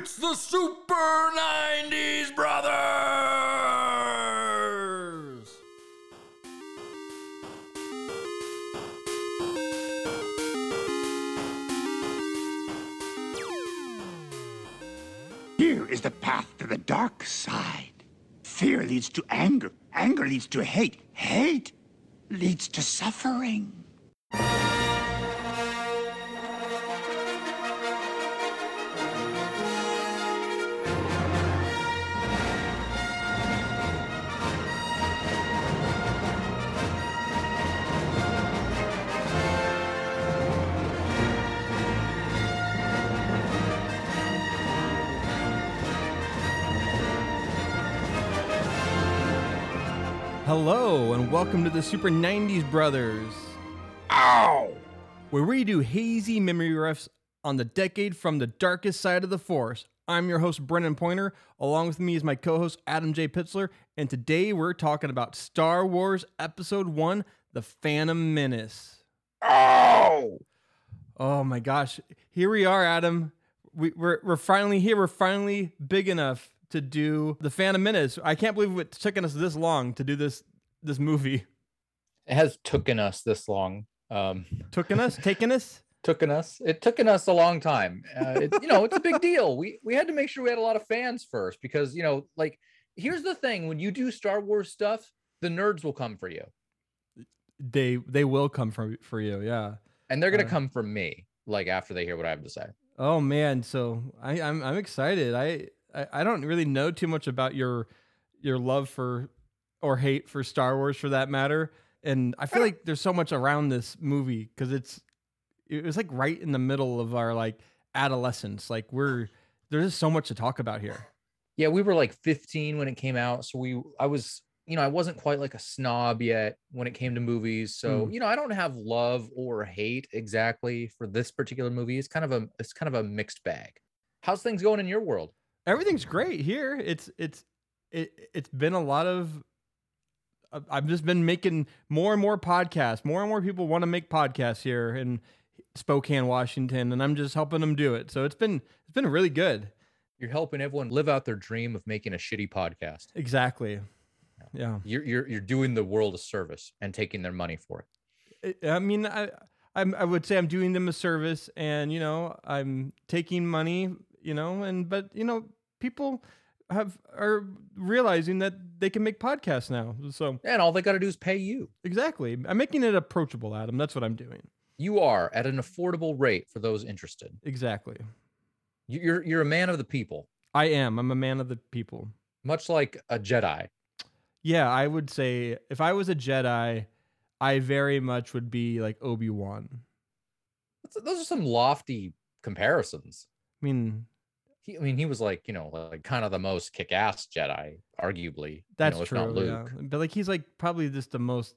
It's the Super 90s Brothers! Here is the path to the dark side. Fear leads to anger. Anger leads to hate. Hate leads to suffering. Hello, and welcome to the Super 90s Brothers. Ow! Where we do hazy memory refs on the decade from the darkest side of the Force. I'm your host, Brennan Pointer. Along with me is my co-host, Adam J. Pitzler. And today we're talking about Star Wars Episode I, The Phantom Menace. Ow! Oh my gosh. Here we are, Adam. We're finally here. We're finally big enough to do The Phantom Menace. I can't believe it's taken us this long to do this movie. It has taken us this long. It taken us a long time. It's a big deal. We had to make sure we had a lot of fans first because, here's the thing. When you do Star Wars stuff, the nerds will come for you. They will come for you, yeah. And they're going to come for me, after they hear what I have to say. Oh, man. So I'm excited. I don't really know too much about your love for or hate for Star Wars, for that matter. And I feel like there's so much around this movie because it was like right in the middle of our adolescence. There's just so much to talk about here. Yeah, we were 15 when it came out, so I wasn't quite a snob yet when it came to movies. So I don't have love or hate exactly for this particular movie. It's kind of a mixed bag. How's things going in your world? Everything's great here. It's been a lot of. I've just been making more and more podcasts. More and more people want to make podcasts here in Spokane, Washington, and I'm just helping them do it. So it's been really good. You're helping everyone live out their dream of making a shitty podcast. Exactly. Yeah. You're doing the world a service and taking their money for it. I would say I'm doing them a service, and I'm taking money. People are realizing that they can make podcasts now. So, and all they got to do is pay you. Exactly. I'm making it approachable, Adam. That's what I'm doing. You are at an affordable rate for those interested. Exactly. You're a man of the people. I am. I'm a man of the people. Much like a Jedi. Yeah, I would say if I was a Jedi, I very much would be like Obi-Wan. Those are some lofty comparisons. He was kind of the most kick-ass Jedi, arguably. That's true. Not Luke. Yeah. But he's probably just the most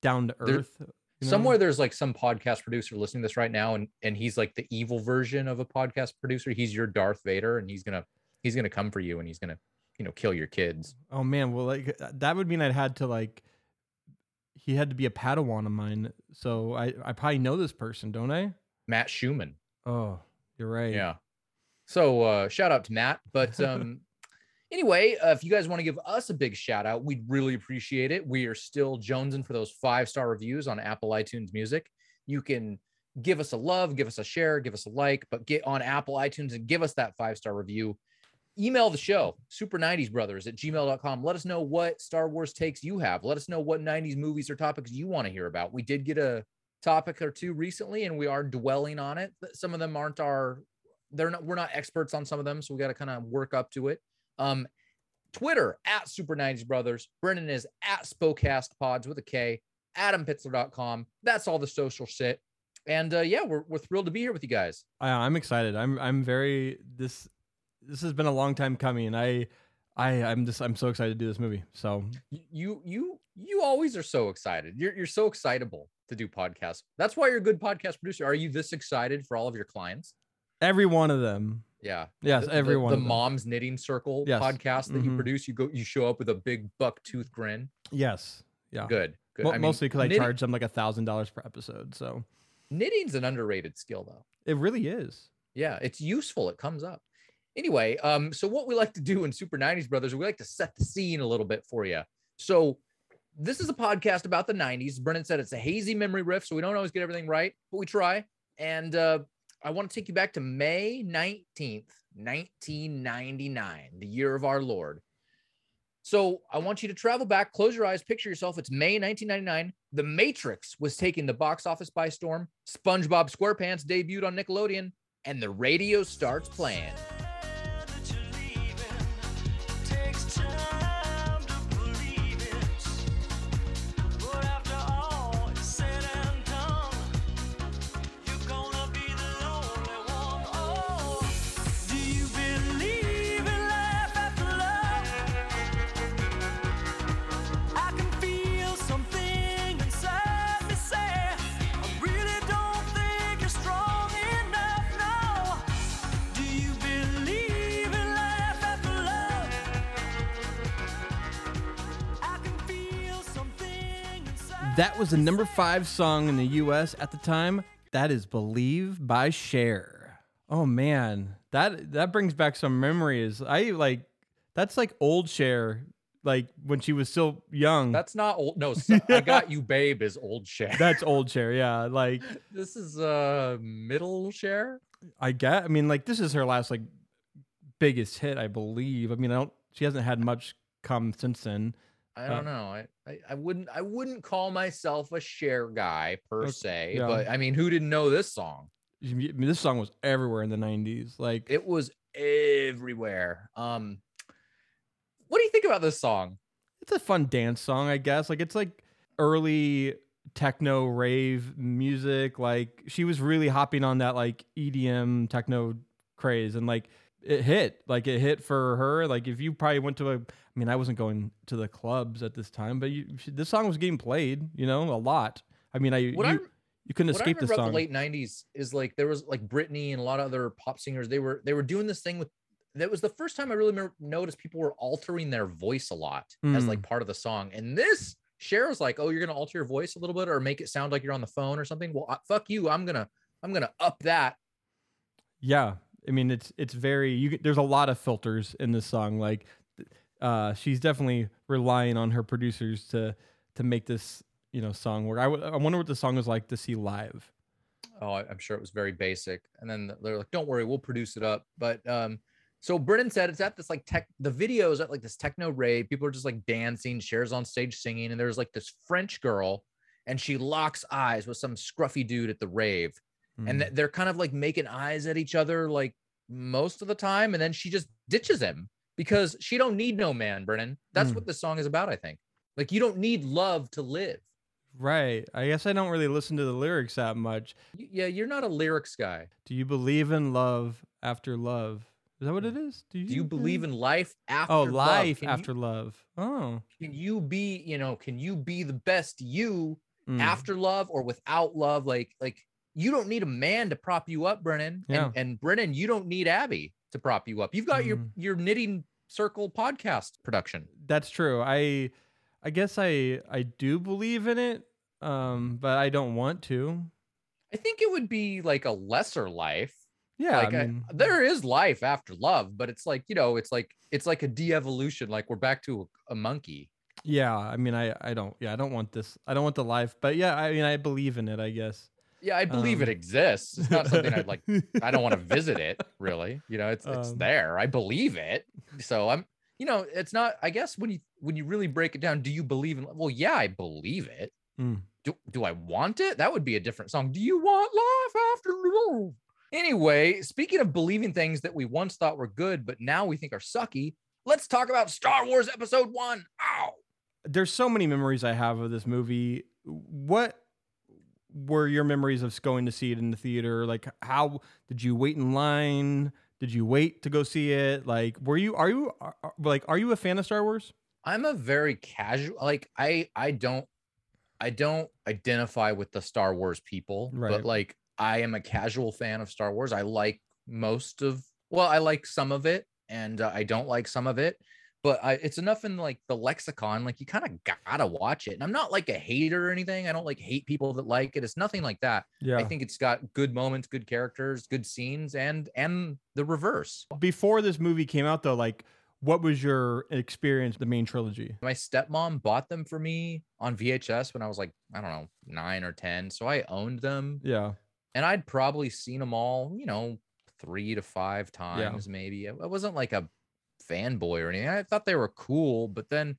down to earth. Somewhere there's some podcast producer listening to this right now, and he's the evil version of a podcast producer. He's your Darth Vader, and he's gonna come for you, and he's gonna kill your kids. Oh man, well that would mean I'd had to he had to be a Padawan of mine. So I probably know this person, don't I? Matt Schumann. Oh, you're right. Yeah. So shout out to Matt. But anyway, if you guys want to give us a big shout out, we'd really appreciate it. We are still jonesing for those 5-star reviews on Apple iTunes Music. You can give us a love, give us a share, give us a like, but get on Apple iTunes and give us that 5-star review. Email the show, super90sbrothers@gmail.com. Let us know what Star Wars takes you have. Let us know what 90s movies or topics you want to hear about. We did get a topic or two recently, and we are dwelling on it. Some of them aren't our... we're not experts on some of them, so we got to kind of work up to it. Twitter @Super90sBrothers. Brennan is @SpocastPods with a K. AdamPitzler.com. That's all the social shit. And we're thrilled to be here with you guys. I'm excited. I'm very this has been a long time coming, and I'm so excited to do this movie. So you always are so excited. You're so excitable to do podcasts. That's why you're a good podcast producer. Are you this excited for all of your clients? Every one of them. Yeah. Yes, every one. The Mom's Knitting Circle podcast that you produce, you show up with a big buck tooth grin. Yes. Yeah. Good. Mostly because I charge them $1,000 per episode. So knitting's an underrated skill, though. It really is. Yeah, it's useful. It comes up. Anyway, so what we like to do in Super 90s Brothers, we like to set the scene a little bit for you. So this is a podcast about the 90s. Brennan said it's a hazy memory riff, so we don't always get everything right, but we try. And I want to take you back to May 19th, 1999, the year of our Lord. So I want you to travel back, close your eyes, picture yourself. It's May 1999. The Matrix was taking the box office by storm. SpongeBob SquarePants debuted on Nickelodeon, and the radio starts playing. That was the number 5 song in the U.S. at the time. That is Believe by Cher. Oh, man. That brings back some memories. That's like old Cher, like when she was still young. That's not old. No, I Got You, Babe is old Cher. That's old Cher, yeah. Like this is middle Cher? This is her last biggest hit, I believe. She hasn't had much come since then. I don't know. I wouldn't call myself a Cher guy per se, yeah. But who didn't know this song? This song was everywhere in the 90s. It was everywhere. What do you think about this song? It's a fun dance song, I guess. It's early techno rave music. She was really hopping on that EDM techno craze, and it hit for her. If you probably went to I wasn't going to the clubs at this time, but this song was getting played, a lot. You couldn't escape this song. What I remember about the late 90s is there was Britney and a lot of other pop singers. They were doing this thing with, that was the first time I really noticed people were altering their voice a lot as part of the song. And this Cher was like, oh, you're going to alter your voice a little bit or make it sound like you're on the phone or something. Well, fuck you. I'm going to up that. Yeah. It's very, there's a lot of filters in this song. She's definitely relying on her producers to make this, song work. I wonder what the song was like to see live. Oh, I'm sure it was very basic. And then they're like, don't worry, we'll produce it up. But, so Brennan said it's at this the video's at this techno rave. People are just dancing, Cher's on stage singing. And there's this French girl and she locks eyes with some scruffy dude at the rave. And they're kind of making eyes at each other most of the time. And then she just ditches him because she don't need no man, Brennan. That's what this song is about, I think. You don't need love to live. Right. I guess I don't really listen to the lyrics that much. Yeah, you're not a lyrics guy. Do you believe in love after love? Is that what it is? Do you believe in life after love? Oh, life after love. Oh. Can you be the best you after love or without love? You don't need a man to prop you up, Brennan. Yeah. And Brennan, you don't need Abby to prop you up. You've got your knitting circle podcast production. That's true. I guess I do believe in it, but I don't want to. I think it would be a lesser life. Yeah. There is life after love, but it's like a de-evolution. We're back to a monkey. Yeah. I don't want this. I don't want the life, but yeah, I believe in it, I guess. Yeah, I believe it exists. It's not something I'd I don't want to visit it, really. It's there. I believe it. So I'm, it's not, I guess when you really break it down, do you believe in, well, yeah, I believe it. Mm. Do I want it? That would be a different song. Do you want life after love? Anyway, speaking of believing things that we once thought were good, but now we think are sucky, let's talk about Star Wars Episode I. Ow! There's so many memories I have of this movie. What were your memories of going to see it in the theater? How did you wait in line? Did you wait to go see it? Are you a fan of Star Wars? I'm a very casual, I don't identify with the Star Wars people, right. But I am a casual fan of Star Wars. I like some of it and I don't like some of it, but it's enough in like the lexicon, like you kind of gotta watch it. And I'm not like a hater or anything. I don't like hate people that like it. It's nothing like that. Yeah. I think it's got good moments, good characters, good scenes, and the reverse. Before this movie came out though, like, what was your experience with the main trilogy? My stepmom bought them for me on VHS when I was like, I don't know, 9 or 10. So I owned them. Yeah. And I'd probably seen them all, you know, 3 to 5 times, maybe. I wasn't like a fanboy or anything. I thought they were cool, but then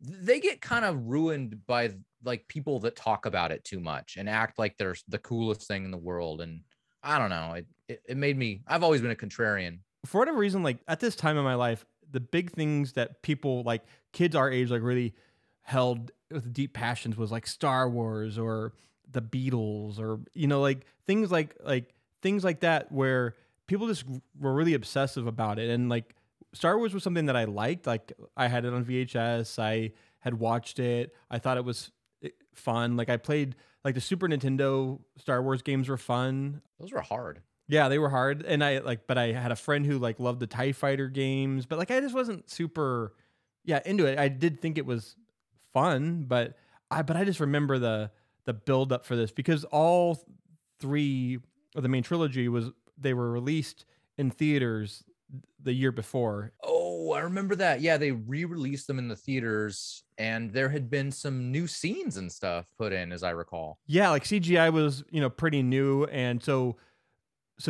they get kind of ruined by like people that talk about it too much and act like they're the coolest thing in the world. And I don't know. It made me, I've always been a contrarian. For whatever reason, like at this time in my life, the big things that people like kids our age like really held with deep passions was like Star Wars or the Beatles or, you know, like things like that where people just were really obsessive about it. And like Star Wars was something that I liked. Like I had it on VHS. I had watched it. I thought it was fun. Like I played like the Super Nintendo Star Wars games were fun. Those were hard. Yeah, they were hard. And I had a friend who like loved the TIE Fighter games, but like, I just wasn't super into it. I did think it was fun, but I just remember the build up for this because all three of the main trilogy they were released in theaters the year before. Oh, I remember that. Yeah. They re-released them in the theaters and there had been some new scenes and stuff put in, as I recall. Yeah. Like CGI was, you know, pretty new. And So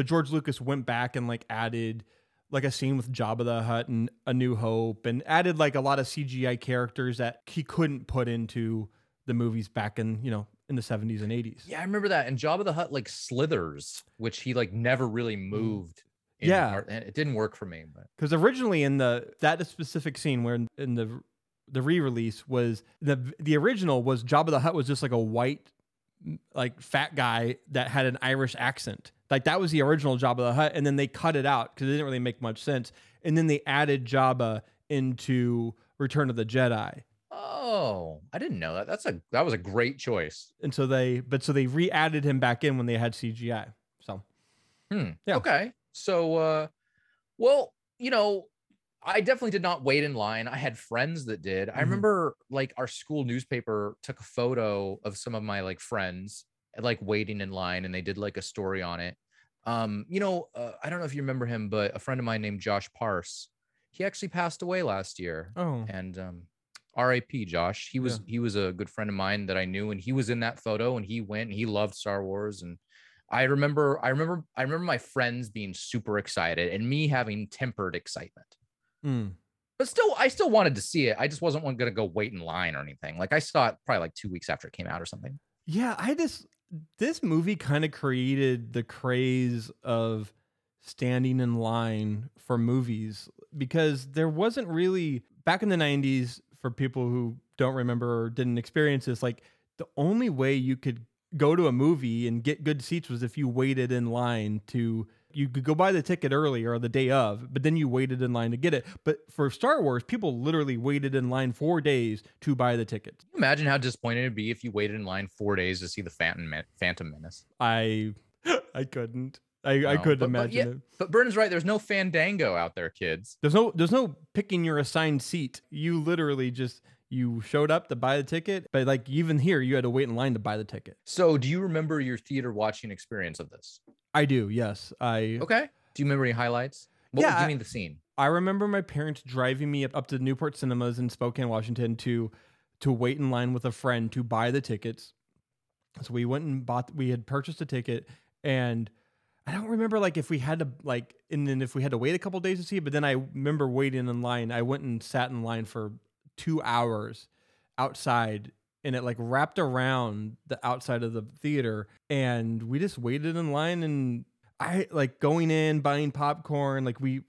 George Lucas went back and like added like a scene with Jabba the Hutt and A New Hope and added like a lot of CGI characters that he couldn't put into the movies back in, you know, in the 70s and 80s. Yeah, I remember that. And Jabba the Hutt like slithers, which he like never really moved. And it didn't work for me. Because originally in that specific scene where in the re-release was the original was Jabba the Hutt was just like a white like fat guy that had an Irish accent. Like that was the original Jabba the Hutt, and then they cut it out because it didn't really make much sense. And then they added Jabba into Return of the Jedi. Oh, I didn't know that. That was a great choice. And so they re-added him back in when they had CGI. So, yeah. Okay. So, well, you know, I definitely did not wait in line. I had friends that did. Mm-hmm. I remember like our school newspaper took a photo of some of my like friends like waiting in line and they did like a story on it. I don't know if you remember him, but a friend of mine named Josh Parse, he actually passed away last year. Oh. And RIP Josh, he was a good friend of mine that I knew, and he was in that photo and he went and he loved Star Wars. And I remember my friends being super excited and me having tempered excitement. Mm. But still, I still wanted to see it. I just wasn't going to go wait in line or anything. Like I saw it probably like 2 weeks after it came out or something. Yeah, this movie kind of created the craze of standing in line for movies because there wasn't really, back in the 90s, for people who don't remember or didn't experience this, like the only way you could go to a movie and get good seats was if you waited in line to, you could go buy the ticket early or the day of, but then you waited in line to get it. But for Star Wars, people literally waited in line 4 days to buy the ticket. Can you imagine how disappointed it'd be if you waited in line 4 days to see the Phantom Menace? I couldn't. I couldn't imagine it. But Brennan's right. There's no Fandango out there, kids. There's no picking your assigned seat. You literally just, you showed up to buy the ticket, but like even here, you had to wait in line to buy the ticket. So do you remember your theater watching experience of this? I do, yes. Okay. Do you remember any highlights? What would you mean the scene? I remember my parents driving me up to Newport Cinemas in Spokane, Washington to wait in line with a friend to buy the tickets. So we went and we had purchased a ticket, and I don't remember like if we had to like, and then if we had to wait a couple days to see it, but then I remember waiting in line. I went and sat in line for 2 hours outside, and it like wrapped around the outside of the theater, and we just waited in line, and I like going in, buying popcorn. Like we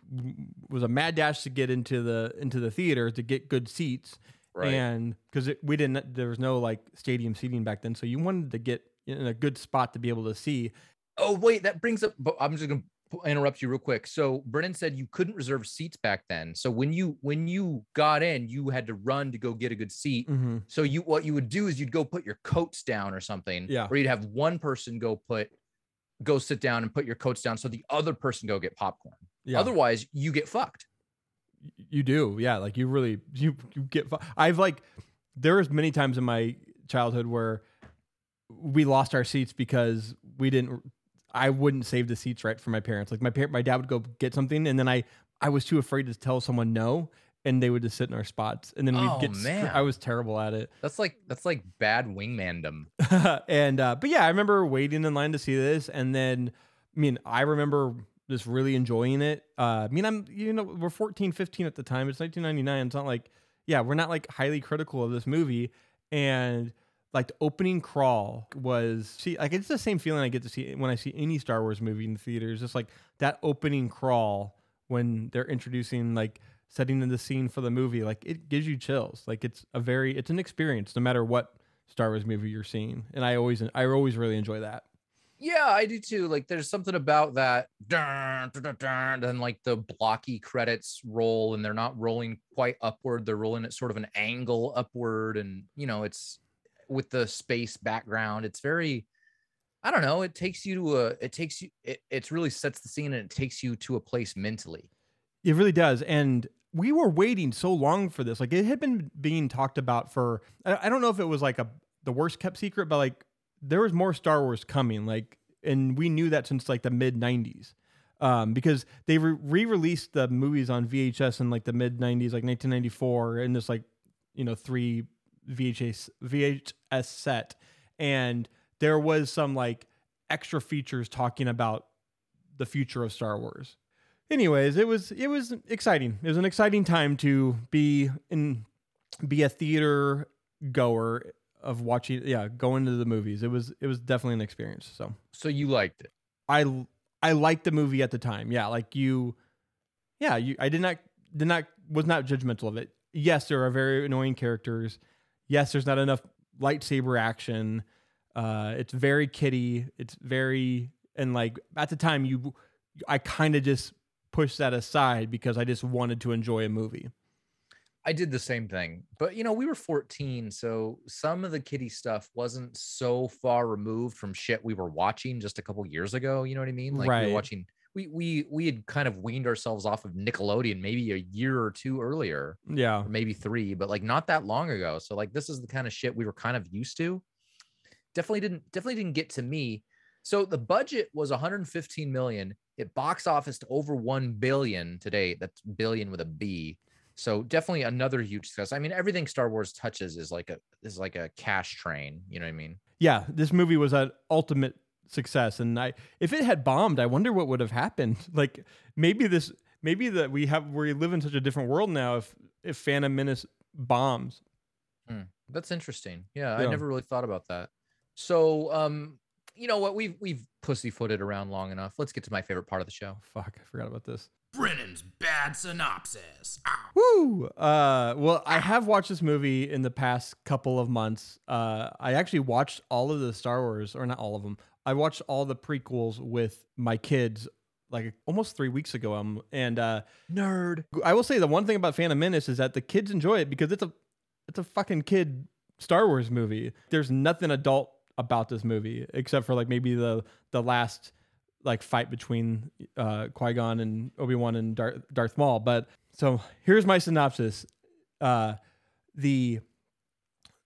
was a mad dash to get into the theater to get good seats. Right. And cause there was no like stadium seating back then. So you wanted to get in a good spot to be able to see. Oh wait, that brings up, I'm just going to interrupt you real quick. So Brennan said you couldn't reserve seats back then. So when you got in, you had to run to go get a good seat. Mm-hmm. So what you would do is you'd go put your coats down or something, or you'd have one person go sit down and put your coats down so the other person go get popcorn. Yeah. Otherwise you get fucked. You do. Yeah. Like you really, you get, I've like, there was many times in my childhood where we lost our seats because we didn't, I wouldn't save the seats right for my parents. Like my dad would go get something and then I was too afraid to tell someone no, and they would just sit in our spots. And then we'd get, I was terrible at it. That's like bad wingmandom. And, but yeah, I remember waiting in line to see this. And then, I mean, I remember just really enjoying it. I mean, we're 14, 15 at the time. It's 1999. It's not like, yeah, we're not like highly critical of this movie. And like the opening crawl was, see, like it's the same feeling I get to see when I see any Star Wars movie in the theaters. Just like that opening crawl when they're introducing, like setting in the scene for the movie, like it gives you chills. Like it's an experience no matter what Star Wars movie you're seeing. And I always really enjoy that. Yeah, I do too. Like there's something about that and like the blocky credits roll and they're not rolling quite upward. They're rolling at sort of an angle upward. And, you know, it's with the space background. It's very, I don't know. It takes you to it really sets the scene and it takes you to a place mentally. It really does. And we were waiting so long for this. Like it had been being talked about for, I don't know if it was like the worst kept secret, but like, there was more Star Wars coming, like, and we knew that since like the mid 90s, because they re-released the movies on VHS in like the mid 90s, like 1994, in this like, you know, 3 VHS set. And there was some like extra features talking about the future of Star Wars. Anyways, it was exciting. It was an exciting time to be a theater goer. Of watching, yeah, going to the movies. It was definitely an experience. So you liked it. I liked the movie at the time. Yeah, like I was not judgmental of it. Yes, there are very annoying characters. Yes, there's not enough lightsaber action. It's very kiddie. It's very, and like at the time I kind of just pushed that aside because I just wanted to enjoy a movie. I did the same thing, but you know, we were 14. So some of the kiddie stuff wasn't so far removed from shit we were watching just a couple years ago. You know what I mean? Like right. We were watching, we had kind of weaned ourselves off of Nickelodeon maybe a year or two earlier. Yeah. Or maybe 3, but like not that long ago. So like, this is the kind of shit we were kind of used to. Definitely didn't get to me. So the budget was 115 million. It box office to over 1 billion today. That's billion with a B. So definitely another huge success. I mean, everything Star Wars touches is like a cash train. You know what I mean? Yeah, this movie was an ultimate success, and if it had bombed, I wonder what would have happened. Like maybe that we live in such a different world now. If Phantom Menace bombs, that's interesting. Yeah, I never really thought about that. So, you know what? We've pussyfooted around long enough. Let's get to my favorite part of the show. Fuck, I forgot about this. Brennan's bad synopsis. Ow. Woo! Well, I have watched this movie in the past couple of months. I actually watched all of the Star Wars, or not all of them. I watched all the prequels with my kids like almost 3 weeks ago. Nerd. I will say the one thing about Phantom Menace is that the kids enjoy it because it's a fucking kid Star Wars movie. There's nothing adult about this movie except for like maybe the last like fight between Qui-Gon and Obi-Wan and Darth Maul. But so here's my synopsis. There's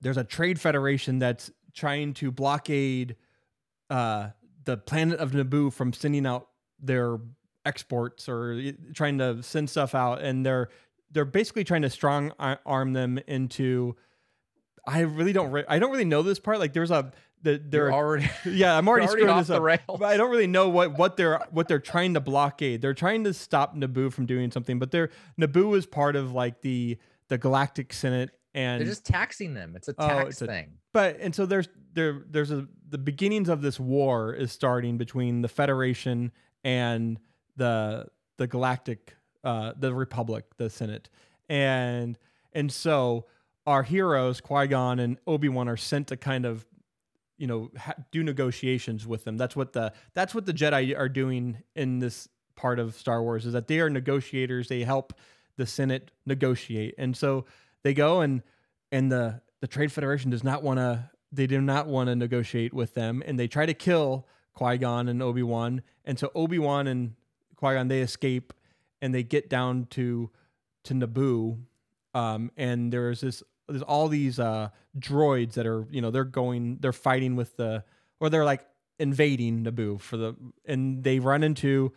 a Trade Federation that's trying to blockade the planet of Naboo from sending out their exports or trying to send stuff out. And they're basically trying to strong arm them into, I don't really know this part. Like there's a, I'm already screwing this up. But I don't really know what they're trying to blockade. They're trying to stop Naboo from doing something, but Naboo is part of like the Galactic Senate, and they're just taxing them. It's a tax thing. So there's the beginnings of this war is starting between the Federation and the Galactic the Republic, the Senate, and so our heroes Qui-Gon and Obi-Wan are sent to kind of, you know, do negotiations with them. That's what the Jedi are doing in this part of Star Wars, is that they are negotiators. They help the Senate negotiate. And so they go and the Trade Federation does not want to negotiate with them. And they try to kill Qui-Gon and Obi-Wan. And so Obi-Wan and Qui-Gon, they escape and they get down to to Naboo, and there's all these droids that are, you know, they're fighting with they're like invading Naboo and they run into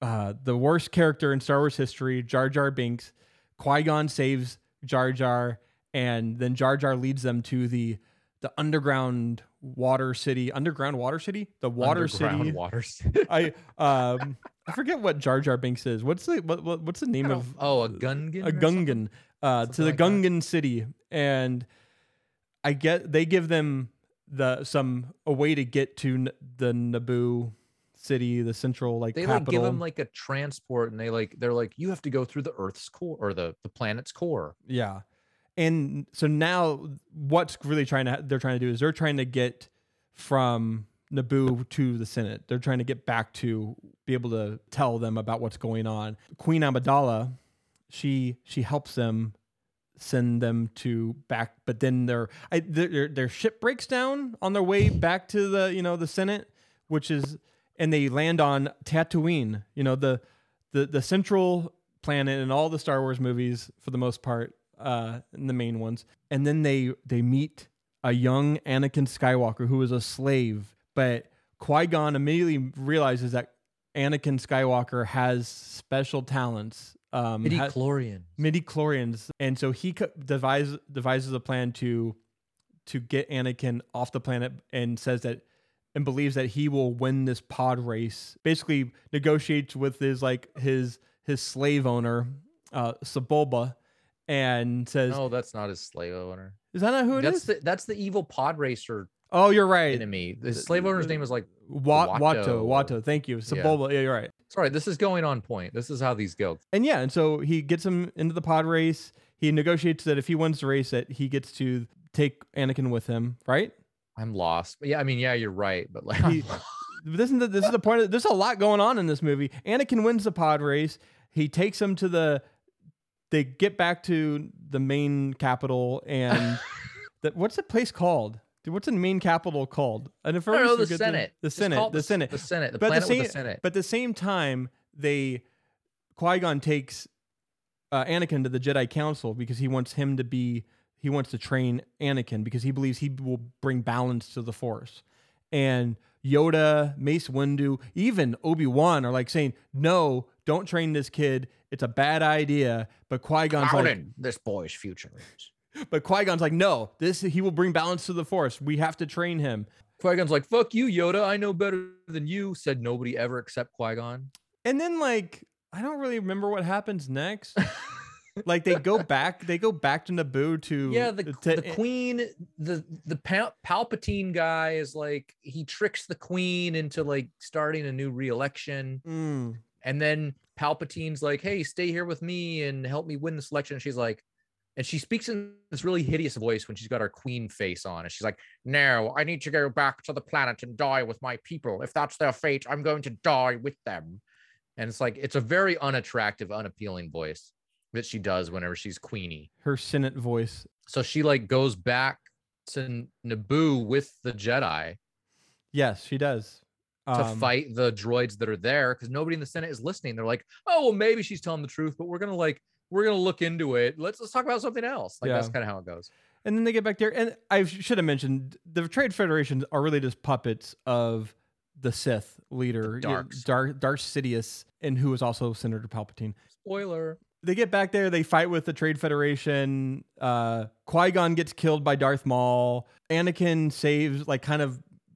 the worst character in Star Wars history, Jar Jar Binks. Qui-Gon saves Jar Jar, and then Jar Jar leads them to the underground water city. Underground water city. I forget what Jar Jar Binks is. What's the name of? Oh, a Gungan. A Gungan. To the Gungan city, and they give them a way to get to the Naboo city, the central capital. They give them a transport, and they're like you have to go through the Earth's core or the planet's core. Yeah. And so now what's really they're trying to get from Naboo to the Senate. They're trying to get back to be able to tell them about what's going on. Queen Amidala, she helps them send them to back, but then their ship breaks down on their way back to the Senate, and they land on Tatooine, the central planet in all the Star Wars movies for the most part. The main ones. And then they meet a young Anakin Skywalker who is a slave, but Qui-Gon immediately realizes that Anakin Skywalker has special talents. Midi-chlorians. And so he devises a plan to get Anakin off the planet, and says that, and believes that he will win this pod race. Basically negotiates with his slave owner, Sebulba, and says, "No, that's not his slave owner." Is that not who it is? That's the evil pod racer. Oh, you're right. Enemy. The slave owner's name is Watto. Watto. Thank you. Sebulba. Yeah, you're right. Sorry, this is going on point. This is how these go. And so he gets him into the pod race. He negotiates that if he wins the race, that he gets to take Anakin with him. Right? I'm lost. Yeah, I mean, yeah, you're right. But this is the point. There's a lot going on in this movie. Anakin wins the pod race. He takes him to the. They get back to the main capital, and what's the place called? Dude, what's the main capital called? And if I don't know, the Senate. The planet with the Senate. But at the same time, Qui-Gon takes Anakin to the Jedi Council because he wants to train Anakin because he believes he will bring balance to the Force. And Yoda, Mace Windu, even Obi-Wan are saying, "No, don't train this kid. It's a bad idea." But Qui-Gon's this boy's future is. But Qui-Gon's "No, he will bring balance to the Force. We have to train him." Qui-Gon's "Fuck you, Yoda. I know better than you," said nobody ever except Qui-Gon. And then I don't really remember what happens next. They go back to Naboo to... Yeah, the queen, the Palpatine guy is he tricks the queen into starting a new re-election. Mm. And then Palpatine's "Hey, stay here with me and help me win this election." And she's and she speaks in this really hideous voice when she's got her queen face on. And she's "No, I need to go back to the planet and die with my people. If that's their fate, I'm going to die with them." And it's a very unattractive, unappealing voice that she does whenever she's queenie. Her Senate voice. So she goes back to Naboo with the Jedi. Yes, she does. To fight the droids that are there, because nobody in the Senate is listening. They're "Oh, well, maybe she's telling the truth, but we're gonna look into it. Let's talk about something else." That's kind of how it goes. And then they get back there, and I should have mentioned the Trade Federations are really just puppets of the Sith leader, Darth Sidious, and who is also Senator Palpatine. Spoiler. They get back there. They fight with the Trade Federation. Qui-Gon gets killed by Darth Maul. Anakin saves,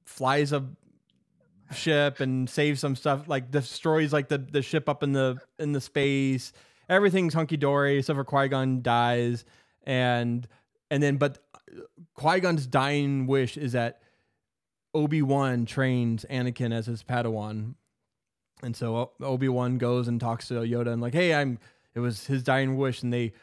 flies a ship and saves some stuff. Destroys the ship up in the space. Everything's hunky dory except for Qui-Gon dies. But Qui-Gon's dying wish is that Obi-Wan trains Anakin as his Padawan, and so Obi-Wan goes and talks to Yoda and "Hey, I'm." It was his dying wish, and they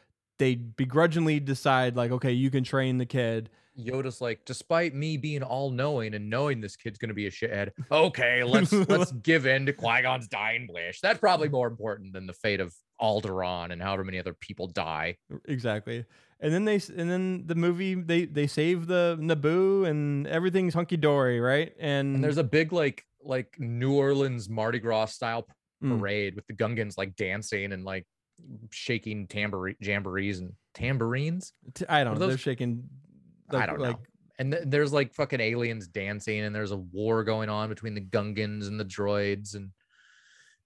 begrudgingly decide, "Okay, you can train the kid." Yoda's "Despite me being all-knowing and knowing this kid's gonna be a shithead, okay, let's give in to Qui-Gon's dying wish. That's probably more important than the fate of Alderaan and however many other people die." Exactly. And then the movie they save the Naboo, and everything's hunky dory, right? And there's a big New Orleans Mardi Gras style parade with the Gungans dancing and shaking tambourines. I don't know. They're shaking. Like, I don't know. Like, and there's like fucking aliens dancing, and there's a war going on between the Gungans and the droids,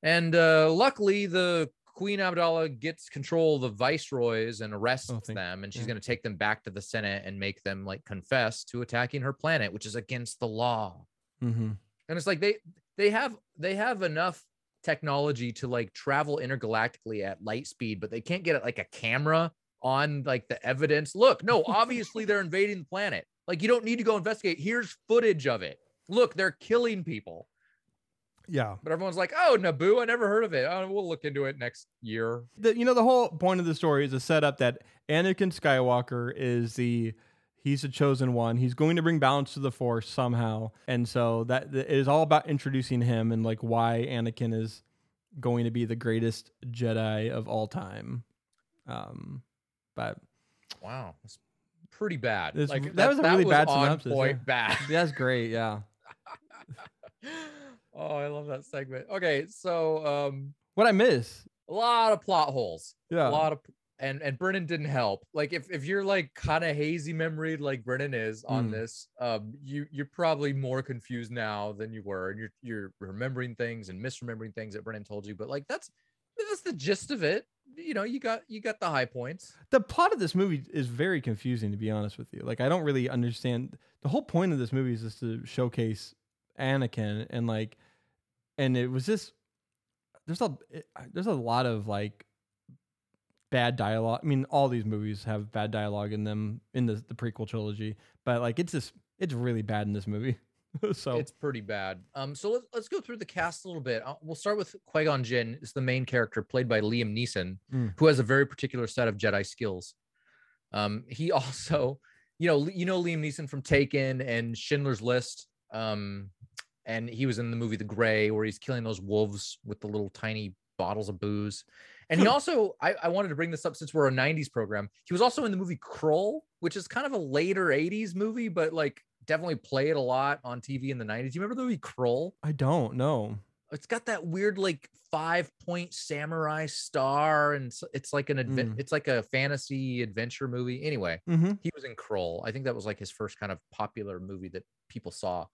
and luckily the Queen Amidala gets control of the viceroys and arrests them, and she's going to take them back to the Senate and make them like confess to attacking her planet, which is against the law. Mm-hmm. And it's like they have enough technology to like travel intergalactically at light speed, but they can't get like a camera on like the evidence. Look, no, obviously they're invading the planet. Like, you don't need to go investigate. Here's footage of it. Look, they're killing people. Yeah. But everyone's like, oh, Naboo, I never heard of it. Oh, we'll look into it next year. The whole point of the story is a setup that Anakin Skywalker is he's the chosen one. He's going to bring balance to the Force somehow. And so that it is all about introducing him and like why Anakin is going to be the greatest Jedi of all time. But wow, it's pretty bad. It's, like that was a really bad synopsis. Point bad. That's great. Yeah. Oh, I love that segment. Okay. So, what I miss? A lot of plot holes. Yeah. And Brennan didn't help. Like if you're like kind of hazy memoried like Brennan is on this, you're probably more confused now than you were, and you're remembering things and misremembering things that Brennan told you. But like that's the gist of it. You know, you got the high points. The plot of this movie is very confusing, to be honest with you. Like, I don't really understand. The whole point of this movie is just to showcase Anakin, and like, and it was just there's a lot of like bad dialogue. I mean, all these movies have bad dialogue in them in the prequel trilogy, but like it's really bad in this movie. So it's pretty bad. So let's go through the cast a little bit. We'll start with Qui-Gon Jinn is the main character, played by Liam Neeson, who has a very particular set of Jedi skills. He also, you know Liam Neeson from Taken and Schindler's List. And he was in the movie The Grey, where he's killing those wolves with the little tiny bottles of booze. And he also, I wanted to bring this up since we're a 90s program. He was also in the movie Krull, which is kind of a later 80s movie, but like definitely played a lot on TV in the 90s. You remember the movie Krull? I don't know. It's got that weird like 5-point samurai star, and it's like it's like a fantasy adventure movie. Anyway, he was in Krull. I think that was like his first kind of popular movie that people saw.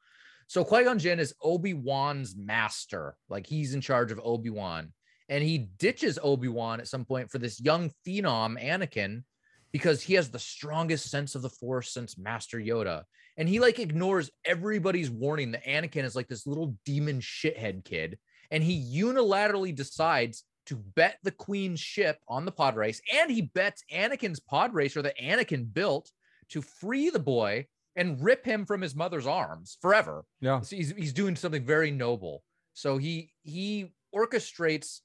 So Qui-Gon Jinn is Obi-Wan's master. Like, he's in charge of Obi-Wan. And he ditches Obi-Wan at some point for this young phenom, Anakin, because he has the strongest sense of the Force since Master Yoda. And he, like, ignores everybody's warning that Anakin is, like, this little demon shithead kid. And he unilaterally decides to bet the Queen's ship on the pod race. And he bets Anakin's pod racer that Anakin built to free the boy and rip him from his mother's arms forever. Yeah. So he's doing something very noble. So he orchestrates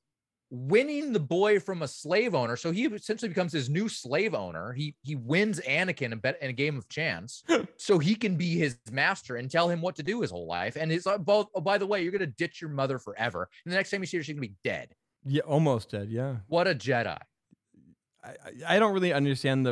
winning the boy from a slave owner. So he essentially becomes his new slave owner. He wins Anakin in a game of chance so he can be his master and tell him what to do his whole life. And it's both, oh, by the way, you're going to ditch your mother forever. And the next time you see her, she's going to be dead. Yeah, almost dead, yeah. What a Jedi. I don't really understand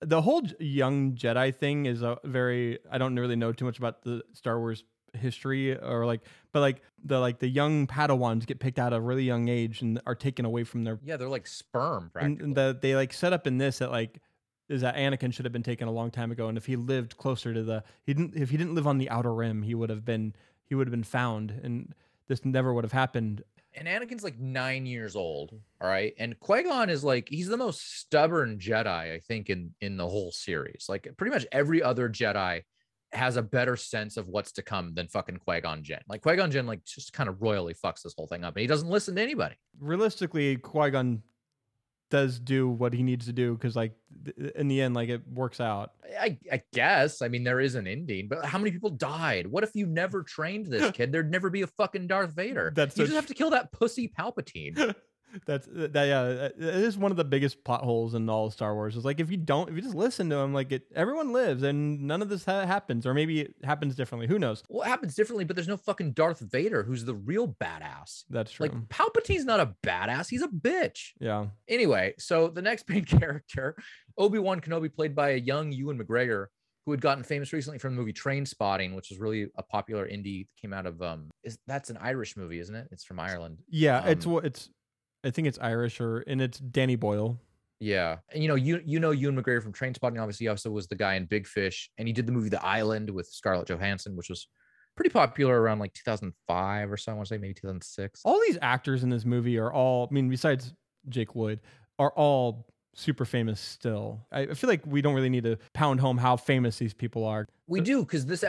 the whole young Jedi thing is a very, I don't really know too much about the Star Wars history or like, but like the young Padawans get picked out at a really young age and are taken away from their, yeah, they're like sperm practically. And they like set up in this that like is that Anakin should have been taken a long time ago, and if he lived closer to if he didn't live on the Outer Rim, he would have been found, and this never would have happened. And Anakin's like 9 years old, all right? And Qui-Gon is like, he's the most stubborn Jedi, I think, in the whole series. Like, pretty much every other Jedi has a better sense of what's to come than fucking Qui-Gon Jinn. Like, Qui-Gon Jinn, like, just kind of royally fucks this whole thing up, and he doesn't listen to anybody. Realistically, Qui-Gon does do what he needs to do because, like, in the end, like, it works out. I guess. I mean, there is an ending, but how many people died? What if you never trained this kid? There'd never be a fucking Darth Vader. You just have to kill that pussy Palpatine. Yeah, it is one of the biggest plot holes in all of Star Wars. It's like, if you just listen to him, like, everyone lives and none of this happens, or maybe it happens differently. Who knows? Well, it happens differently, but there's no fucking Darth Vader, who's the real badass. That's true. Like, Palpatine's not a badass. He's a bitch. Yeah. Anyway, so the next main character, Obi-Wan Kenobi, played by a young Ewan McGregor, who had gotten famous recently from the movie Trainspotting, which is really a popular indie that came out of, that's an Irish movie, isn't it? It's from Ireland. Yeah, it's I think it's Irish, or and it's Danny Boyle. Yeah, and you know Ewan McGregor from Trainspotting. Obviously, he also was the guy in Big Fish, and he did the movie The Island with Scarlett Johansson, which was pretty popular around like 2005 or so. I want to say maybe 2006. All these actors in this movie are all, I mean, besides Jake Lloyd, are all super famous still. I feel like we don't really need to pound home how famous these people are. We do, because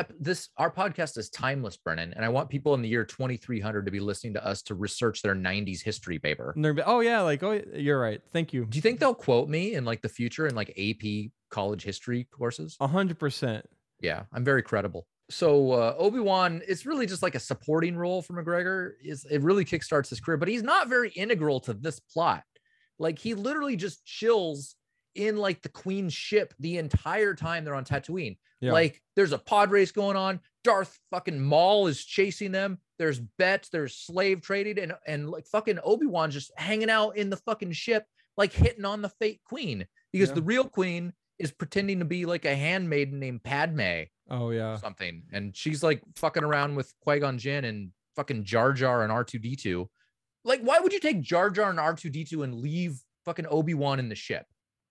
our podcast is timeless, Brennan, and I want people in the year 2300 to be listening to us to research their 90s history paper. Oh yeah, like, oh, you're right. Thank you. Do you think they'll quote me in like the future in like AP college history courses? 100%. Yeah, I'm very credible. So Obi-Wan, it's really just like a supporting role for McGregor. It really kickstarts his career, but he's not very integral to this plot. Like, he literally just chills in like the Queen's ship the entire time they're on Tatooine. Yeah. Like, there's a pod race going on. Darth fucking Maul is chasing them. There's bets. There's slave trading, and like fucking Obi-Wan just hanging out in the fucking ship, like hitting on the fake Queen, because the real Queen is pretending to be like a handmaiden named Padmé. Oh yeah, something, and she's like fucking around with Qui-Gon Jinn and fucking Jar Jar and R2-D2. Like, why would you take Jar Jar and R2-D2 and leave fucking Obi-Wan in the ship?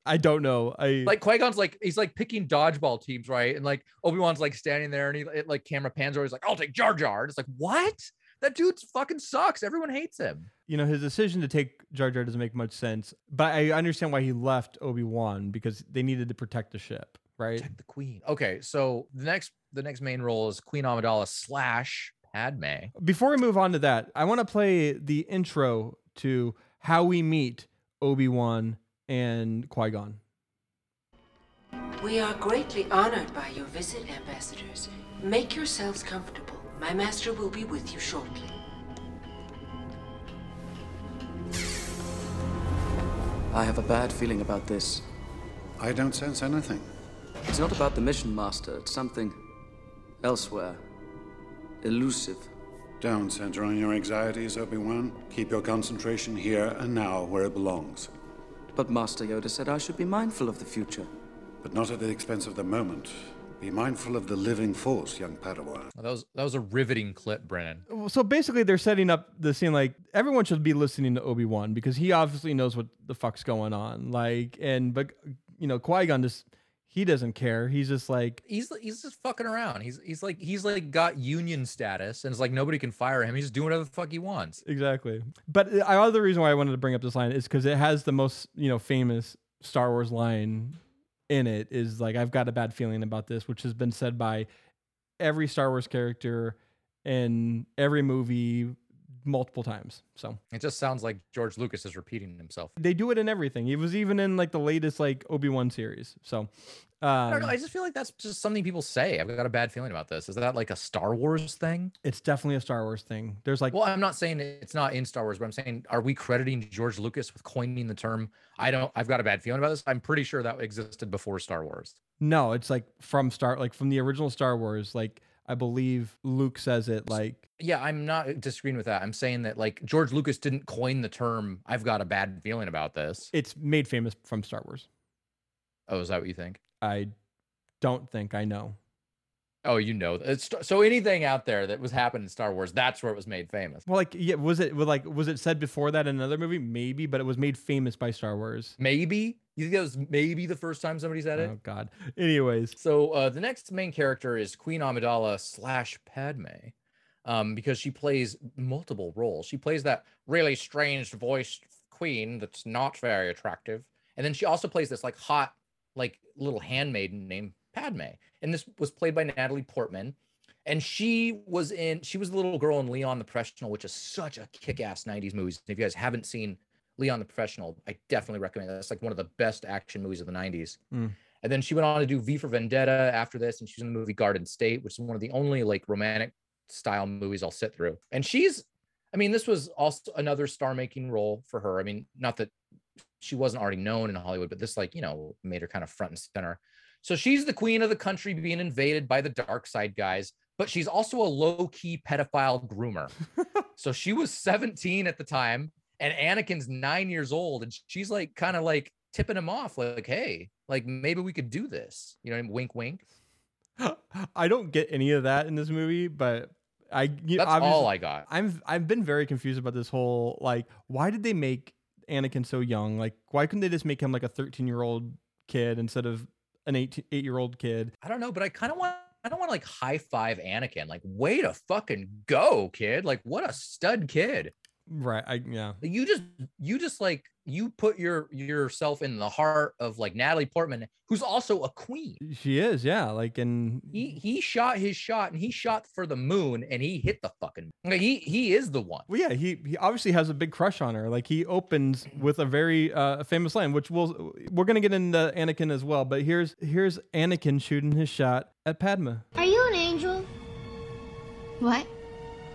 I don't know. Like, Qui-Gon's like, he's like picking dodgeball teams, right? And like Obi-Wan's like standing there, and he camera pans over. He's like, I'll take Jar Jar. And it's like, what? That dude fucking sucks. Everyone hates him. You know, his decision to take Jar Jar doesn't make much sense, but I understand why he left Obi-Wan, because they needed to protect the ship, right? Protect the Queen. Okay, so the next main role is Queen Amidala / Padme. Before we move on to that, I want to play the intro to how we meet Obi-Wan and Qui-Gon. We are greatly honored by your visit, ambassadors. Make yourselves comfortable. My master will be with you shortly. I have a bad feeling about this. I don't sense anything. It's not about the mission, Master. It's something elsewhere. Elusive. Don't center on your anxieties, Obi-Wan. Keep your concentration here and now where it belongs. But Master Yoda said I should be mindful of the future. But not at the expense of the moment. Be mindful of the living force, young Padawan. That was a riveting clip, Brennan. So basically they're setting up the scene like everyone should be listening to Obi-Wan, because he obviously knows what the fuck's going on. Like, but you know, Qui-Gon just, he doesn't care. He's just like, he's just fucking around. He's like got union status, and it's like nobody can fire him. He's just doing whatever the fuck he wants. Exactly. But the other reason why I wanted to bring up this line is because it has the most, you know, famous Star Wars line in it, is like, I've got a bad feeling about this, which has been said by every Star Wars character in every movie multiple times. So it just sounds like George Lucas is repeating himself. They do it in everything. It was even in like the latest like Obi-Wan series. So I don't know. I just feel like that's just something people say. I've got a bad feeling about this. Is that like a Star Wars thing? It's definitely a Star Wars thing. There's like, well, I'm not saying it's not in Star Wars, but I'm saying, are we crediting George Lucas with coining the term? I've got a bad feeling about this. I'm pretty sure that existed before Star Wars. No, it's like from the original Star Wars. Like, I believe Luke says it like... Yeah, I'm not disagreeing with that. I'm saying that like George Lucas didn't coin the term, I've got a bad feeling about this. It's made famous from Star Wars. Oh, is that what you think? I don't think I know. Oh, you know. So anything out there that was happening in Star Wars, that's where it was made famous. Well, like, yeah, was it said before that in another movie? Maybe, but it was made famous by Star Wars. Maybe? You think that was maybe the first time somebody said it? Oh, God. Anyways. So the next main character is Queen Amidala / Padme, because she plays multiple roles. She plays that really strange-voiced queen that's not very attractive. And then she also plays this, like, hot, like, little handmaiden named Padme. And this was played by Natalie Portman. And she was the little girl in Leon the Professional, which is such a kick-ass 90s movie. If you guys haven't seen Leon the Professional, I definitely recommend that. It's like one of the best action movies of the 90s. Mm. And then she went on to do V for Vendetta after this, and she's in the movie Garden State, which is one of the only like romantic style movies I'll sit through. And this was also another star-making role for her. I mean, not that she wasn't already known in Hollywood, but this like, you know, made her kind of front and center. So she's the queen of the country being invaded by the dark side guys, but she's also a low-key pedophile groomer. So she was 17 at the time, and Anakin's 9 years old, and she's like kind of like tipping him off, like, hey, like maybe we could do this. You know what I mean? Wink, wink. I don't get any of that in this movie, but that's all I got. I've been very confused about this whole like, why did they make Anakin so young? Like, why couldn't they just make him like a 13-year-old kid instead of an 8-year-old kid? I don't know, but I don't want to like high five Anakin. Like, way to fucking go, kid! Like, what a stud kid. Right. Yeah. You just like, you put yourself in the heart of like Natalie Portman, who's also a queen. She is. Yeah. Like, and he shot his shot, and he shot for the moon, and he hit the fucking, like, he is the one. Well, yeah. He obviously has a big crush on her. Like, he opens with a very famous line, which we're going to get into Anakin as well. But here's Anakin shooting his shot at Padmé. Are you an angel? What?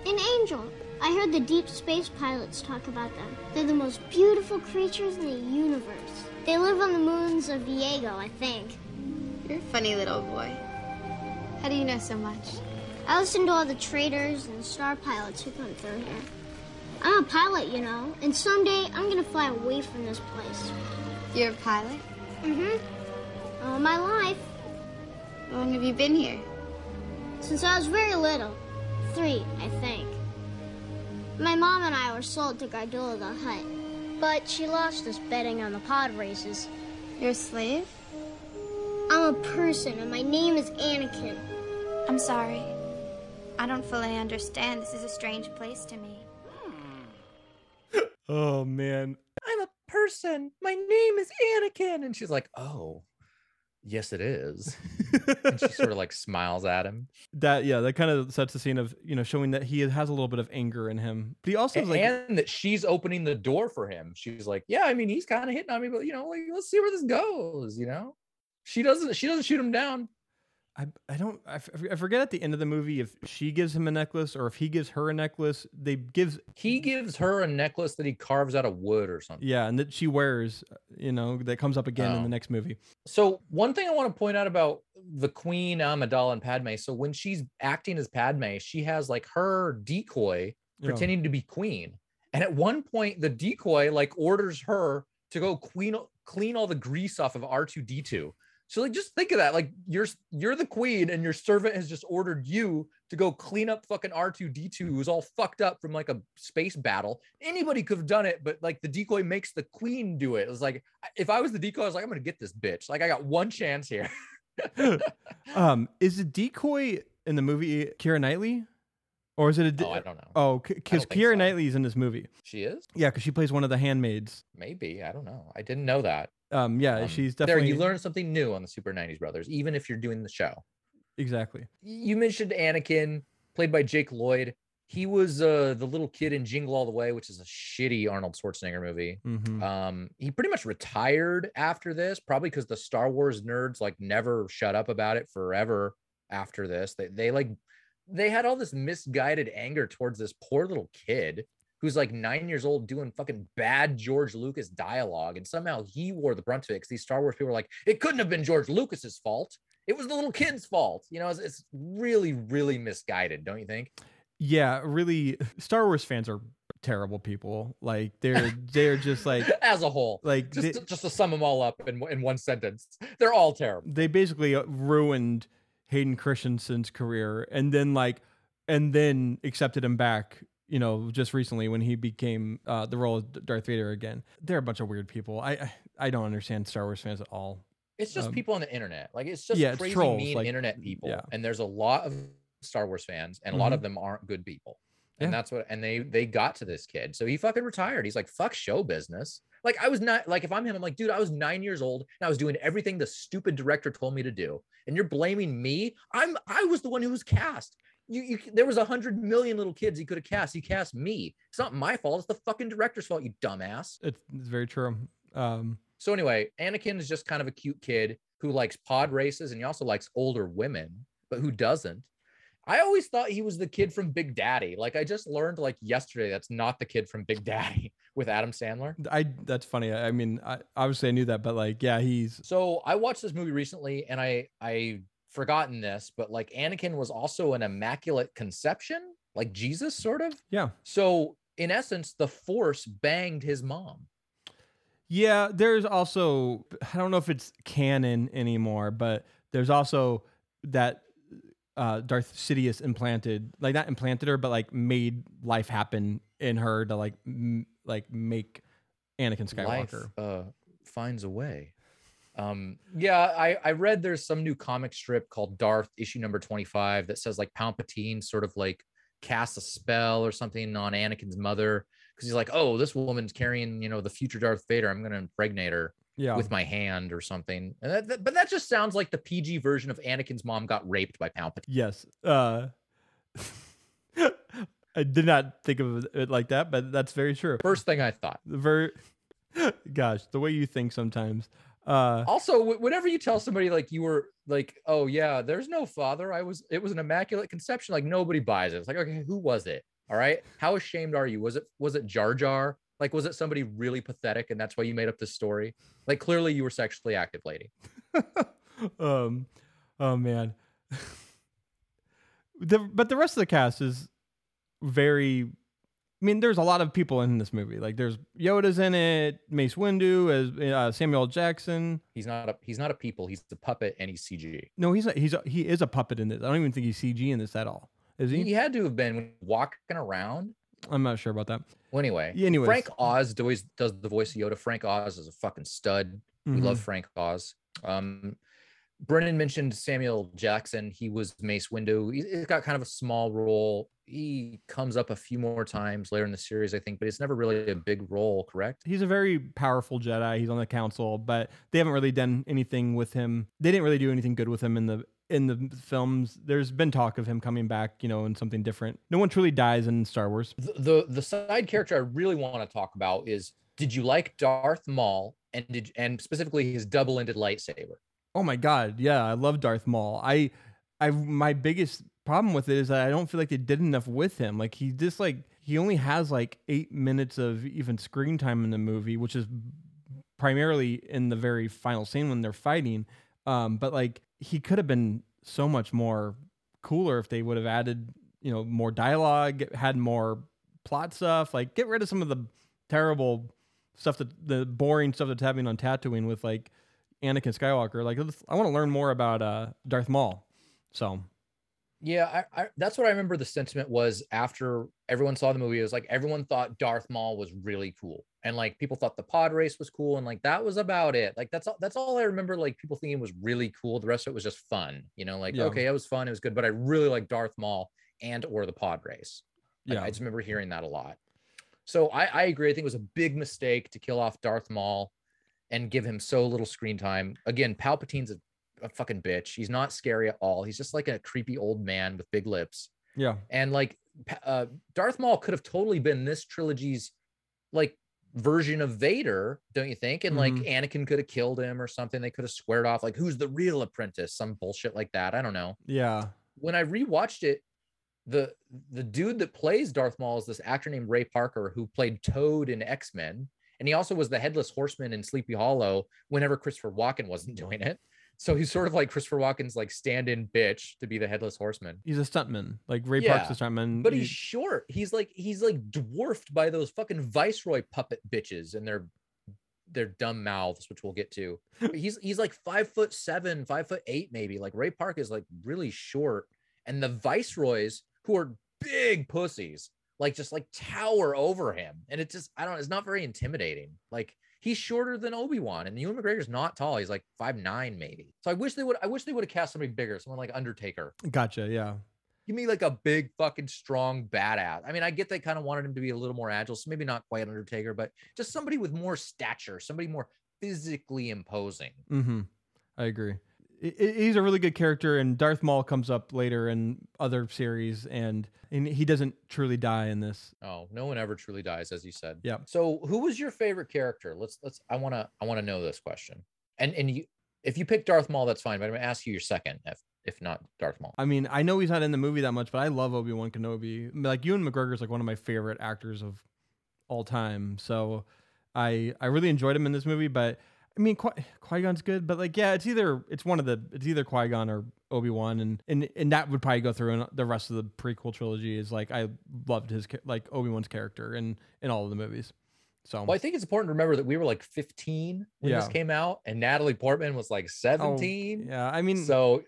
An angel. I heard the deep space pilots talk about them. They're the most beautiful creatures in the universe. They live on the moons of Viego, I think. You're a funny little boy. How do you know so much? I listen to all the traders and star pilots who come through here. I'm a pilot, you know, and someday I'm gonna fly away from this place. You're a pilot? Mm-hmm. All my life. How long have you been here? Since I was very little. 3, I think. My mom and I were sold to Gardula the Hutt, but she lost us betting on the pod races. You're a slave? I'm a person, and my name is Anakin. I'm sorry. I don't fully understand. This is a strange place to me. Oh, man. I'm a person. My name is Anakin. And she's like, oh, yes, it is. And she sort of like smiles at him. That kind of sets the scene of, you know, showing that he has a little bit of anger in him. But he also is like, and that she's opening the door for him. She's like, yeah, I mean, he's kind of hitting on me, but, you know, like, let's see where this goes. You know, she doesn't shoot him down. I forget at the end of the movie if she gives him a necklace or if he gives her a necklace. He gives her a necklace that he carves out of wood or something. Yeah, and that she wears, you know, that comes up again in the next movie. So one thing I want to point out about the Queen Amidala and Padme. So when she's acting as Padme, she has like her decoy pretending to be Queen. And at one point, the decoy like orders her to go clean all the grease off of R2-D2. So like, just think of that. Like, you're the queen, and your servant has just ordered you to go clean up fucking R2-D2, who's all fucked up from like a space battle. Anybody could have done it, but like the decoy makes the queen do it. It was like, if I was the decoy, I was like, I'm gonna get this bitch. Like, I got one chance here. Is the decoy in the movie Keira Knightley? Or is it I don't know. Oh, because Keira Knightley is in this movie. She is? Yeah, because she plays one of the handmaids. Maybe. I don't know. I didn't know that. She's definitely... There, you learn something new on the Super 90s Brothers, even if you're doing the show. Exactly. You mentioned Anakin, played by Jake Lloyd. He was the little kid in Jingle All the Way, which is a shitty Arnold Schwarzenegger movie. Mm-hmm. He pretty much retired after this, probably because the Star Wars nerds like never shut up about it forever after this. They had all this misguided anger towards this poor little kid who's like 9 years old doing fucking bad George Lucas dialogue. And somehow he wore the brunt of it because these Star Wars people were like, it couldn't have been George Lucas's fault. It was the little kid's fault. You know, it's really, really misguided, don't you think? Yeah, really. Star Wars fans are terrible people. Like, they're just like, as a whole, like, just to sum them all up in one sentence, they're all terrible. They basically ruined Hayden Christensen's career, and then accepted him back, you know, just recently when he became the role of Darth Vader again. They're a bunch of weird people. I don't understand Star Wars fans at all. It's just people on the internet. Like, it's just crazy, it's trolls, mean, like, internet people. Yeah. And there's a lot of Star Wars fans, and a lot of them aren't good people. And that's what, and they got to this kid. So he fucking retired. He's like, fuck show business. Like, I was not, like, if I'm him, I'm like, dude, I was 9 years old and I was doing everything the stupid director told me to do. And you're blaming me. I was the one who was cast. You there was 100 million little kids he could have cast. He cast me. It's not my fault. It's the fucking director's fault, you dumbass. It's very true. So anyway, Anakin is just kind of a cute kid who likes pod races, and he also likes older women, but who doesn't? I always thought he was the kid from Big Daddy. Like, I just learned like yesterday, that's not the kid from Big Daddy with Adam Sandler. That's funny. I mean, obviously I knew that, but like, yeah, he's... So I watched this movie recently, and I forgotten this, but like, Anakin was also an immaculate conception, like Jesus sort of. Yeah. So in essence, the Force banged his mom. Yeah, there's also, I don't know if it's canon anymore, but there's also that... Darth Sidious not implanted her, but like made life happen in her to like make Anakin Skywalker. Life, finds a way. I read there's some new comic strip called Darth issue number 25 that says like Palpatine sort of like casts a spell or something on Anakin's mother because he's like, oh, this woman's carrying, you know, the future Darth Vader. I'm going to impregnate her with my hand or something. And but that just sounds like the PG version of Anakin's mom got raped by Palpatine. Yes. I did not think of it like that, but that's very true. First thing I thought. Gosh, the way you think sometimes. Also, whenever you tell somebody like you were like, oh yeah, there's no father. It was an immaculate conception. Like nobody buys it. It's like, okay, who was it? All right. How ashamed are you? Was it Jar Jar? Like, was it somebody really pathetic? And that's why you made up this story. Like clearly you were sexually active, lady. Oh man. But the rest of the cast is very, I mean, there's a lot of people in this movie. Like, there's Yoda's in it, Mace Windu as Samuel Jackson. He's not a people. He's a puppet, and he's CG. No, he is a puppet in this. I don't even think he's CG in this at all. Is he? He had to have been walking around. I'm not sure about that. Well, anyway, Frank Oz always does the voice of Yoda. Frank Oz is a fucking stud. Mm-hmm. We love Frank Oz. Brennan mentioned Samuel Jackson. He was Mace Windu. He's got kind of a small role. He comes up a few more times later in the series, I think, but it's never really a big role, correct? He's a very powerful Jedi. He's on the council, but they haven't really done anything with him. They didn't really do anything good with him in the films. There's been talk of him coming back, you know, in something different. No one truly dies in Star Wars. The side character I really want to talk about is, did you like Darth Maul and specifically his double-ended lightsaber? Oh my God. Yeah. I love Darth Maul. I my biggest problem with it is that I don't feel like they did enough with him. Like he only has like 8 minutes of even screen time in the movie, which is primarily in the very final scene when they're fighting. But like he could have been so much more cooler if they would have added, you know, more dialogue, had more plot stuff, like get rid of some of the terrible stuff, the boring stuff that's happening on Tatooine with like Anakin Skywalker. Like I want to learn more about Darth Maul. So yeah, I that's what I remember the sentiment was after everyone saw the movie. It was like everyone thought Darth Maul was really cool, and like people thought the pod race was cool, and like that was about it. Like that's all I remember, like people thinking was really cool. The rest of it was just fun, you know, like okay, it was fun, it was good, but I really like Darth Maul and or the pod race. Like, I just remember hearing that a lot. So I agree. I think it was a big mistake to kill off Darth Maul and give him so little screen time. Again, Palpatine's a fucking bitch. He's not scary at all. He's just like a creepy old man with big lips. Yeah. And like Darth Maul could have totally been this trilogy's like version of Vader, don't you think? And like Anakin could have killed him or something. They could have squared off like who's the real apprentice, some bullshit like that. I don't know. Yeah. When I rewatched it, the dude that plays Darth Maul is this actor named Ray Parker, who played Toad in X-Men. And he also was the Headless Horseman in Sleepy Hollow whenever Christopher Walken wasn't doing it. So he's sort of like Christopher Walken's like stand-in bitch to be the Headless Horseman. He's a stuntman, like Ray Park's a stuntman. But he's short. He's like dwarfed by those fucking Viceroy puppet bitches and their dumb mouths, which we'll get to. But he's like 5'7", 5'8" maybe. Like Ray Park is like really short, and the Viceroys, who are big pussies, like just like tower over him, and it's just it's not very intimidating. Like he's shorter than Obi-Wan, and Ewan McGregor's not tall. He's like 5'9" maybe. So I wish they would have cast somebody bigger, someone like Undertaker. Gotcha. Yeah, give me like a big fucking strong badass. I mean, I get they kind of wanted him to be a little more agile, so maybe not quite Undertaker, but just somebody with more stature, somebody more physically imposing. I agree. He's a really good character, and Darth Maul comes up later in other series, and he doesn't truly die in this. Oh, no one ever truly dies, as you said. Yeah. So, who was your favorite character? Let's. I want to know this question. And you, if you pick Darth Maul, that's fine. But I'm gonna ask you your second, if not Darth Maul. I mean, I know he's not in the movie that much, but I love Obi-Wan Kenobi. Like Ewan McGregor is like one of my favorite actors of all time. So, I really enjoyed him in this movie, but. I mean, Qui-Gon's good, but like, yeah, it's either Qui-Gon or Obi-Wan, and that would probably go through. And the rest of the prequel trilogy is like, I loved his like Obi-Wan's character in all of the movies. So, well, I think it's important to remember that we were like 15 when this came out, and Natalie Portman was like 17. Yeah, I mean, so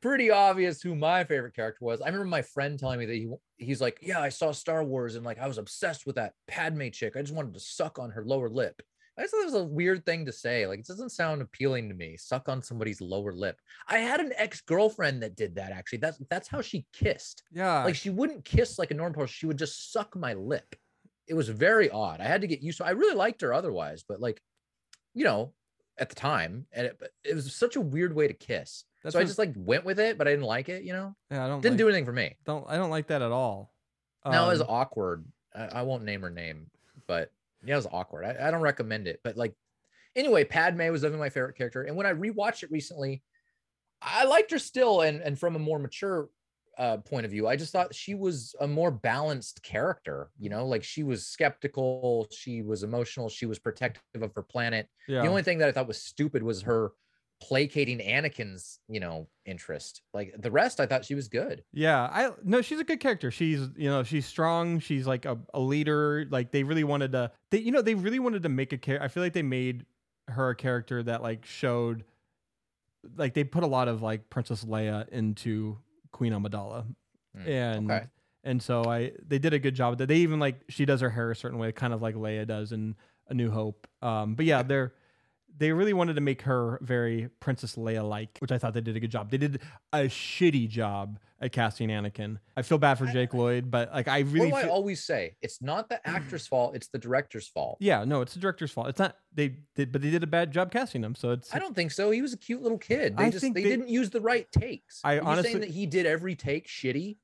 pretty obvious who my favorite character was. I remember my friend telling me that he's like, yeah, I saw Star Wars and like I was obsessed with that Padmé chick. I just wanted to suck on her lower lip. I just thought it was a weird thing to say. Like, it doesn't sound appealing to me. Suck on somebody's lower lip. I had an ex-girlfriend that did that, actually. That's how she kissed. Yeah. Like, she wouldn't kiss like a normal person. She would just suck my lip. It was very odd. I had to get used to it. I really liked her otherwise, but like, you know, at the time, and it was such a weird way to kiss. So I just like went with it, but I didn't like it, you know? Yeah, didn't do anything for me. I don't like that at all. No, it was awkward. I won't name her name, but... yeah, it was awkward. I don't recommend it. But like, anyway, Padme was definitely my favorite character. And when I rewatched it recently, I liked her still. And from a more mature point of view, I just thought she was a more balanced character. You know, like she was skeptical. She was emotional. She was protective of her planet. Yeah. The only thing that I thought was stupid was her placating Anakin's, you know, interest. Like the rest, I thought she was good. Yeah, she's a good character. She's, you know, she's strong. She's like a leader. Like they really wanted to make a character. I feel like they made her a character that like showed, like they put a lot of like Princess Leia into Queen Amidala, and so they did a good job. That they even like she does her hair a certain way, kind of like Leia does in A New Hope. But yeah, They really wanted to make her very Princess Leia-like, which I thought they did a good job. They did a shitty job at casting Anakin. I feel bad for Jake Lloyd, but like I really... What do I always say? It's not the actor's fault, it's the director's fault. Yeah, no, it's the director's fault. It's not... They did a bad job casting him, so it's... I don't think so. He was a cute little kid. They didn't use the right takes. Are you saying that he did every take shitty?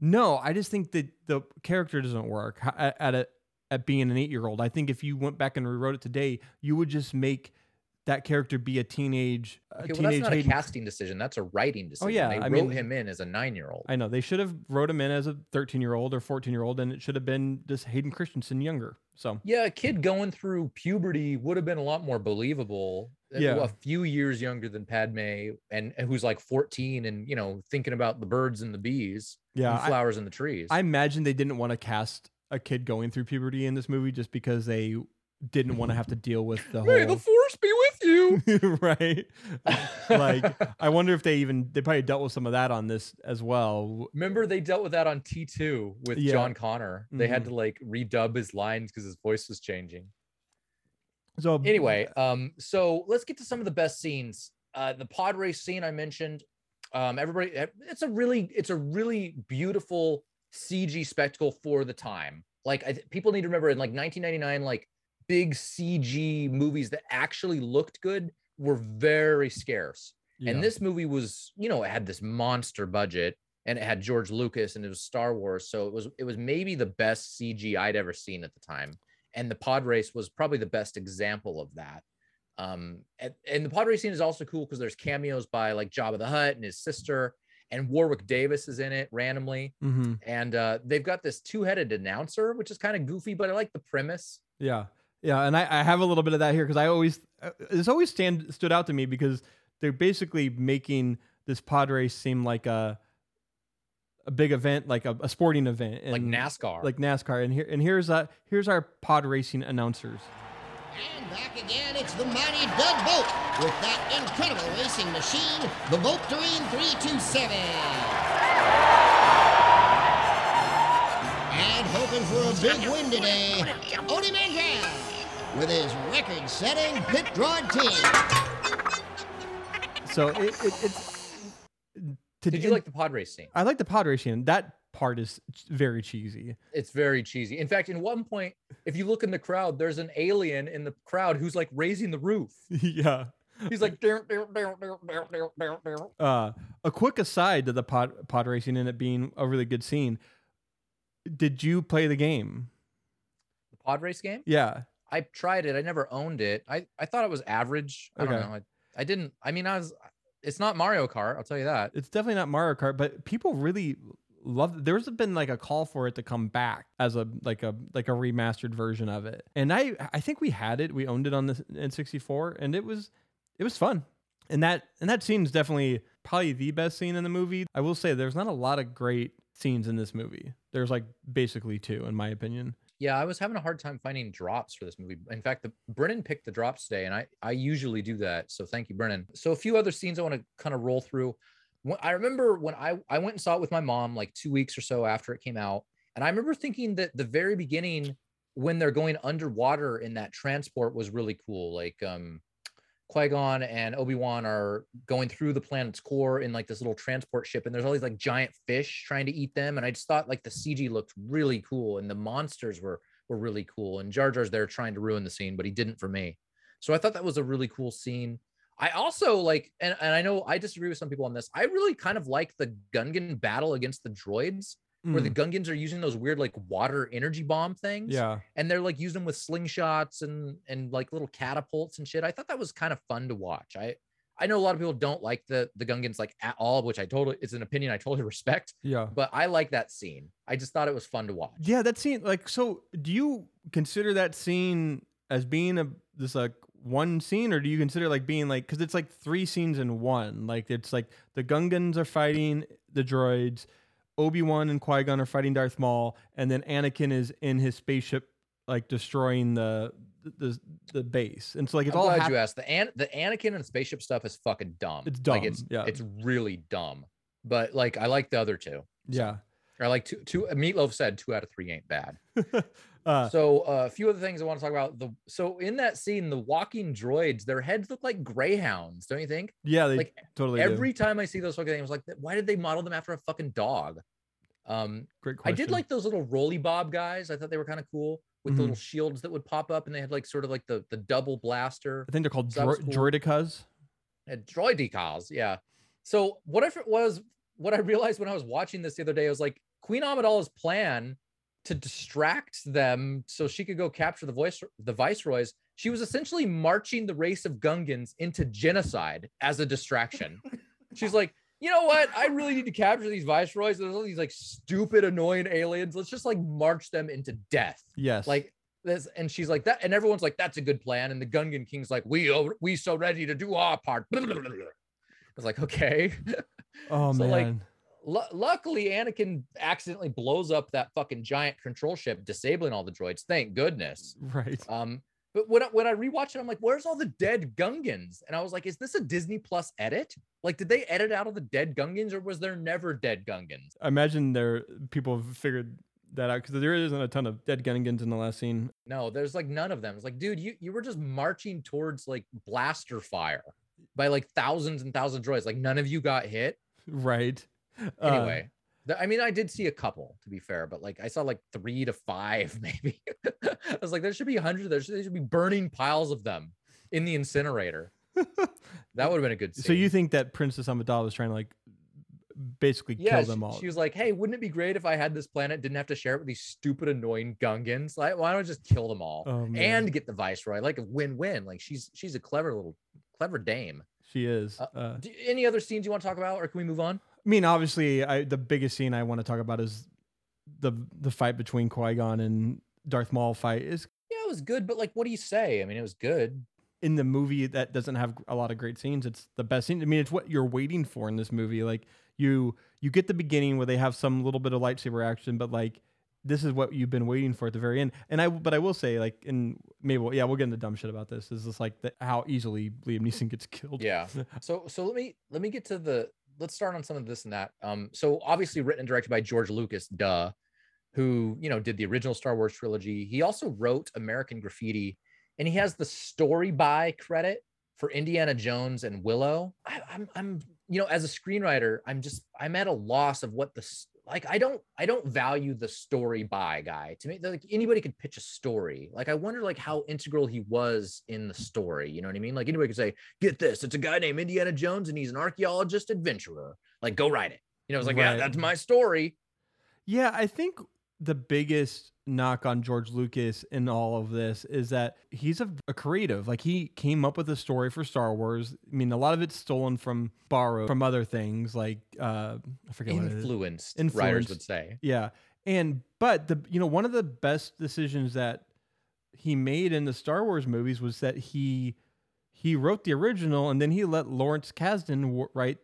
No, I just think that the character doesn't work at being an 8-year-old. I think if you went back and rewrote it today, you would just make... that character be a teenage. That's not Hayden. A casting decision. That's a writing decision. Oh yeah, I wrote him in as a 9-year-old. I know they should have wrote him in as a 13-year-old or 14-year-old, and it should have been just Hayden Christensen younger. So yeah, a kid going through puberty would have been a lot more believable. Yeah, a few years younger than Padme, and who's like 14, and you know thinking about the birds and the bees, yeah, and flowers and the trees. I imagine they didn't want to cast a kid going through puberty in this movie just because they didn't want to have to deal with the whole. Hey, the force be with you, right? Like, I wonder if they probably dealt with some of that on this as well. Remember, they dealt with that on T2 with John Connor. They had to like redub his lines because his voice was changing. So anyway, so let's get to some of the best scenes. The pod race scene I mentioned. Everybody, it's a really beautiful CG spectacle for the time. Like, people need to remember in like 1999, like. Big CG movies that actually looked good were very scarce. Yeah. And this movie was, you know, it had this monster budget and it had George Lucas and it was Star Wars. So it was maybe the best CG I'd ever seen at the time. And the pod race was probably the best example of that. And the pod race scene is also cool because there's cameos by like Jabba the Hutt and his sister, and Warwick Davis is in it randomly. Mm-hmm. And they've got this two-headed announcer, which is kind of goofy, but I like the premise. Yeah. Yeah, and I have a little bit of that here because this always stood out to me because they're basically making this pod race seem like a big event, like a sporting event, and like NASCAR. And here's our pod racing announcers. And back again, it's the mighty Doug Boat with that incredible racing machine, the Boaterine 327. And hoping for a big win today, Odie Manziel. With his record-setting pit drawn team. So Did you like the pod race scene? I like the pod race scene. That part is very cheesy. It's very cheesy. In fact, in one point, if you look in the crowd, there's an alien in the crowd who's like raising the roof. Yeah. He's like... a quick aside to the pod racing and it being a really good scene. Did you play the game? The pod race game? Yeah. I tried it. I never owned it. I thought it was average. I don't know. I didn't. I mean, it's not Mario Kart. I'll tell you that. It's definitely not Mario Kart, but people really love it. There's been like a call for it to come back as a remastered version of it. And I think we had it. We owned it on the N64 and it was fun. And that scene's definitely probably the best scene in the movie. I will say there's not a lot of great scenes in this movie. There's like basically two, in my opinion. Yeah, I was having a hard time finding drops for this movie. In fact, Brennan picked the drops today, and I usually do that. So thank you, Brennan. So a few other scenes I want to kind of roll through. I remember when I went and saw it with my mom like 2 weeks or so after it came out. And I remember thinking that the very beginning when they're going underwater in that transport was really cool. Like Qui-Gon and Obi-Wan are going through the planet's core in like this little transport ship, and there's all these like giant fish trying to eat them. And I just thought like the CG looked really cool, and the monsters were really cool. And Jar Jar's there trying to ruin the scene, but he didn't for me. So I thought that was a really cool scene. I also like, and I know I disagree with some people on this, I really kind of like the Gungan battle against the droids, where the Gungans are using those weird like water energy bomb things. Yeah. And they're like using them with slingshots and like little catapults and shit. I thought that was kind of fun to watch. I know a lot of people don't like the Gungans like at all, which I totally, it's an opinion I totally respect. Yeah. But I like that scene. I just thought it was fun to watch. Yeah, that scene, like, so do you consider that scene as being this like one scene, or do you consider like being like, because it's like three scenes in one, like it's like the Gungans are fighting the droids, Obi-Wan and Qui-Gon are fighting Darth Maul, and then Anakin is in his spaceship like destroying the base. And so like it's all. I'm glad you asked. The Anakin and spaceship stuff is fucking dumb. It's dumb. Like, it's really dumb. But like I like the other two. Yeah. I like two. Meatloaf said 2 out of 3 ain't bad. So a few other things I want to talk about. So in that scene, the walking droids, their heads look like greyhounds, don't you think? Yeah, they like, totally. Every time I see those fucking things, I was like, why did they model them after a fucking dog? Great question. I did like those little Rolly Bob guys. I thought they were kind of cool with the little shields that would pop up, and they had like sort of like the double blaster. I think they're called droidicas. Yeah, droidicas, yeah. So what I realized when I was watching this the other day, I was like, Queen Amidala's plan to distract them so she could go capture the viceroys, she was essentially marching the race of Gungans into genocide as a distraction. She's like, you know what? I really need to capture these viceroys. There's all these like stupid, annoying aliens. Let's just like march them into death. Yes. Like this. And she's like that. And everyone's like, that's a good plan. And the Gungan King's like, we so ready to do our part. I was like, okay. Oh, so, man. Like, luckily, Anakin accidentally blows up that fucking giant control ship, disabling all the droids. Thank goodness. Right. But when I rewatched it, I'm like, where's all the dead Gungans? And I was like, is this a Disney Plus edit? Like, did they edit out of the dead Gungans, or was there never dead Gungans? I imagine people have figured that out, because there isn't a ton of dead Gungans in the last scene. No, there's like none of them. It's like, dude, you were just marching towards like blaster fire by like thousands and thousands of droids. Like none of you got hit. Right. Anyway, I mean, I did see a couple, to be fair, but like I saw like 3 to 5 maybe. I was like, there should be hundreds. There should be burning piles of them in the incinerator. That would have been a good scene. So you think that Princess Amidala was trying to like basically kill them all? She was like, hey, wouldn't it be great if I had this planet, didn't have to share it with these stupid annoying Gungans? Like, why don't I just kill them all and get the viceroy? Like a win-win. Like she's a clever dame. She is. Any other scenes you want to talk about, or can we move on? I mean, obviously, the biggest scene I want to talk about is the fight between Qui-Gon and Darth Maul fight. It was good, but like, what do you say? I mean, it was good. In the movie that doesn't have a lot of great scenes, it's the best scene. I mean, it's what you're waiting for in this movie. Like you get the beginning where they have some little bit of lightsaber action, but like this is what you've been waiting for at the very end. But I will say, like, and maybe we'll get into dumb shit about this. Is this like how easily Liam Neeson gets killed? Yeah. So let me get to let's start on some of this and that. So obviously written and directed by George Lucas, who, you know, did the original Star Wars trilogy. He also wrote American Graffiti, and he has the story by credit for Indiana Jones and Willow. I'm you know, as a screenwriter, I'm at a loss of what I don't value the story by guy. To me, like, anybody could pitch a story. Like, I wonder like how integral he was in the story. You know what I mean? Like, anybody could say, get this, it's a guy named Indiana Jones and he's an archaeologist adventurer. Like, go write it. You know, it's like, right. Yeah, that's my story. Yeah, I think the biggest knock on George Lucas in all of this is that he's a creative. Like, he came up with a story for Star Wars. I mean, a lot of it's stolen borrowed from other things, like I forget what it is. Influenced, writers would say. Yeah, but one of the best decisions that he made in the Star Wars movies was that he wrote the original, and then he let Lawrence Kasdan write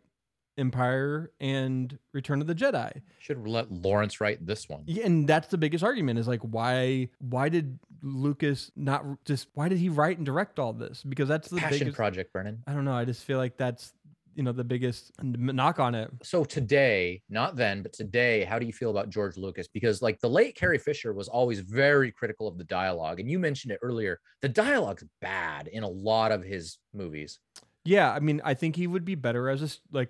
Empire and Return of the Jedi. Should let Lawrence write this one. Yeah, and that's the biggest argument, is like, why did Lucas why did he write and direct all this? Because that's the passion biggest project, Brennan. I don't know. I just feel like that's you know, the biggest knock on it. So today, not then, but today, how do you feel about George Lucas? Because like the late Carrie Fisher was always very critical of the dialogue. And you mentioned it earlier. The dialogue's bad in a lot of his movies. Yeah, I mean, I think he would be better as a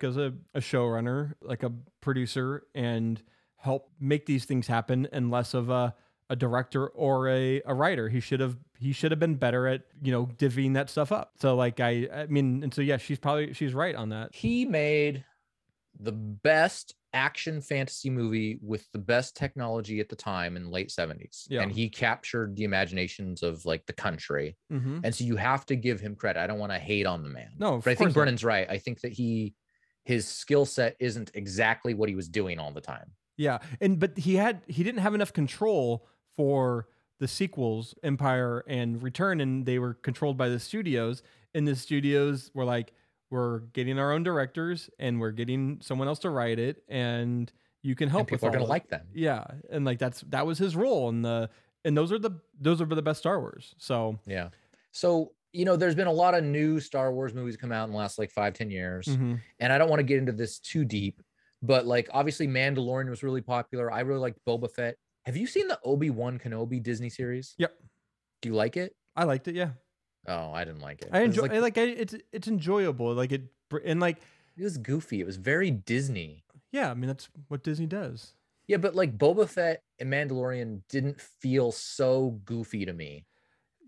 showrunner, like a producer, and help make these things happen, and less of a director or a writer. He should have been better at, you know, divvying that stuff up. So like, I mean, and so, yeah, she's right on that. He made the best action fantasy movie with the best technology at the time in the late 70s. Yeah. And he captured the imaginations of like the country. Mm-hmm. And so you have to give him credit. I don't want to hate on the man. No, but I think Brennan's right. I think that his skill set isn't exactly what he was doing all the time. Yeah. But he didn't have enough control for the sequels, Empire and Return, and they were controlled by the studios, and the studios were like, we're getting our own directors and we're getting someone else to write it, and you can help. And people are going to like them. Yeah. And like, that was his role. And those are the best Star Wars. So, yeah. So, you know, there's been a lot of new Star Wars movies come out in the last like 5-10 years. Mm-hmm. And I don't want to get into this too deep, but like, obviously Mandalorian was really popular. I really liked Boba Fett. Have you seen the Obi-Wan Kenobi Disney series? Yep. Do you like it? I liked it. Yeah. Oh, I didn't like it. I enjoy it's enjoyable. Like it was goofy. It was very Disney. Yeah, I mean that's what Disney does. Yeah, but like Boba Fett and Mandalorian didn't feel so goofy to me.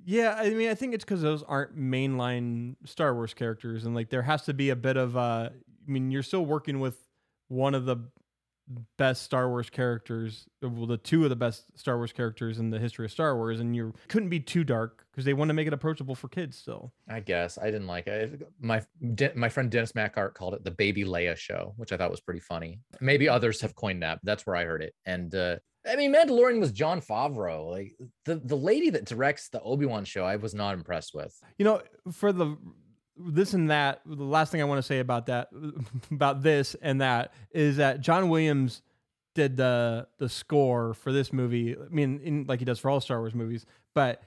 Yeah, I mean I think it's because those aren't mainline Star Wars characters, and like there has to be a bit of I mean you're still working with one of the best Star Wars characters, well, the two of the best Star Wars characters in the history of Star Wars, and you couldn't be too dark because they want to make it approachable for kids still. I guess I didn't like it. My friend Dennis Mackhart called it the Baby Leia show, which I thought was pretty funny. Maybe others have coined that, but that's where I heard it. And I mean, Mandalorian was Jon Favreau. Like the lady that directs the Obi-Wan show, I was not impressed with. You know, for the this and that, the last thing I want to say about this and that is that John Williams did the score for this movie. I mean, like he does for all Star Wars movies, but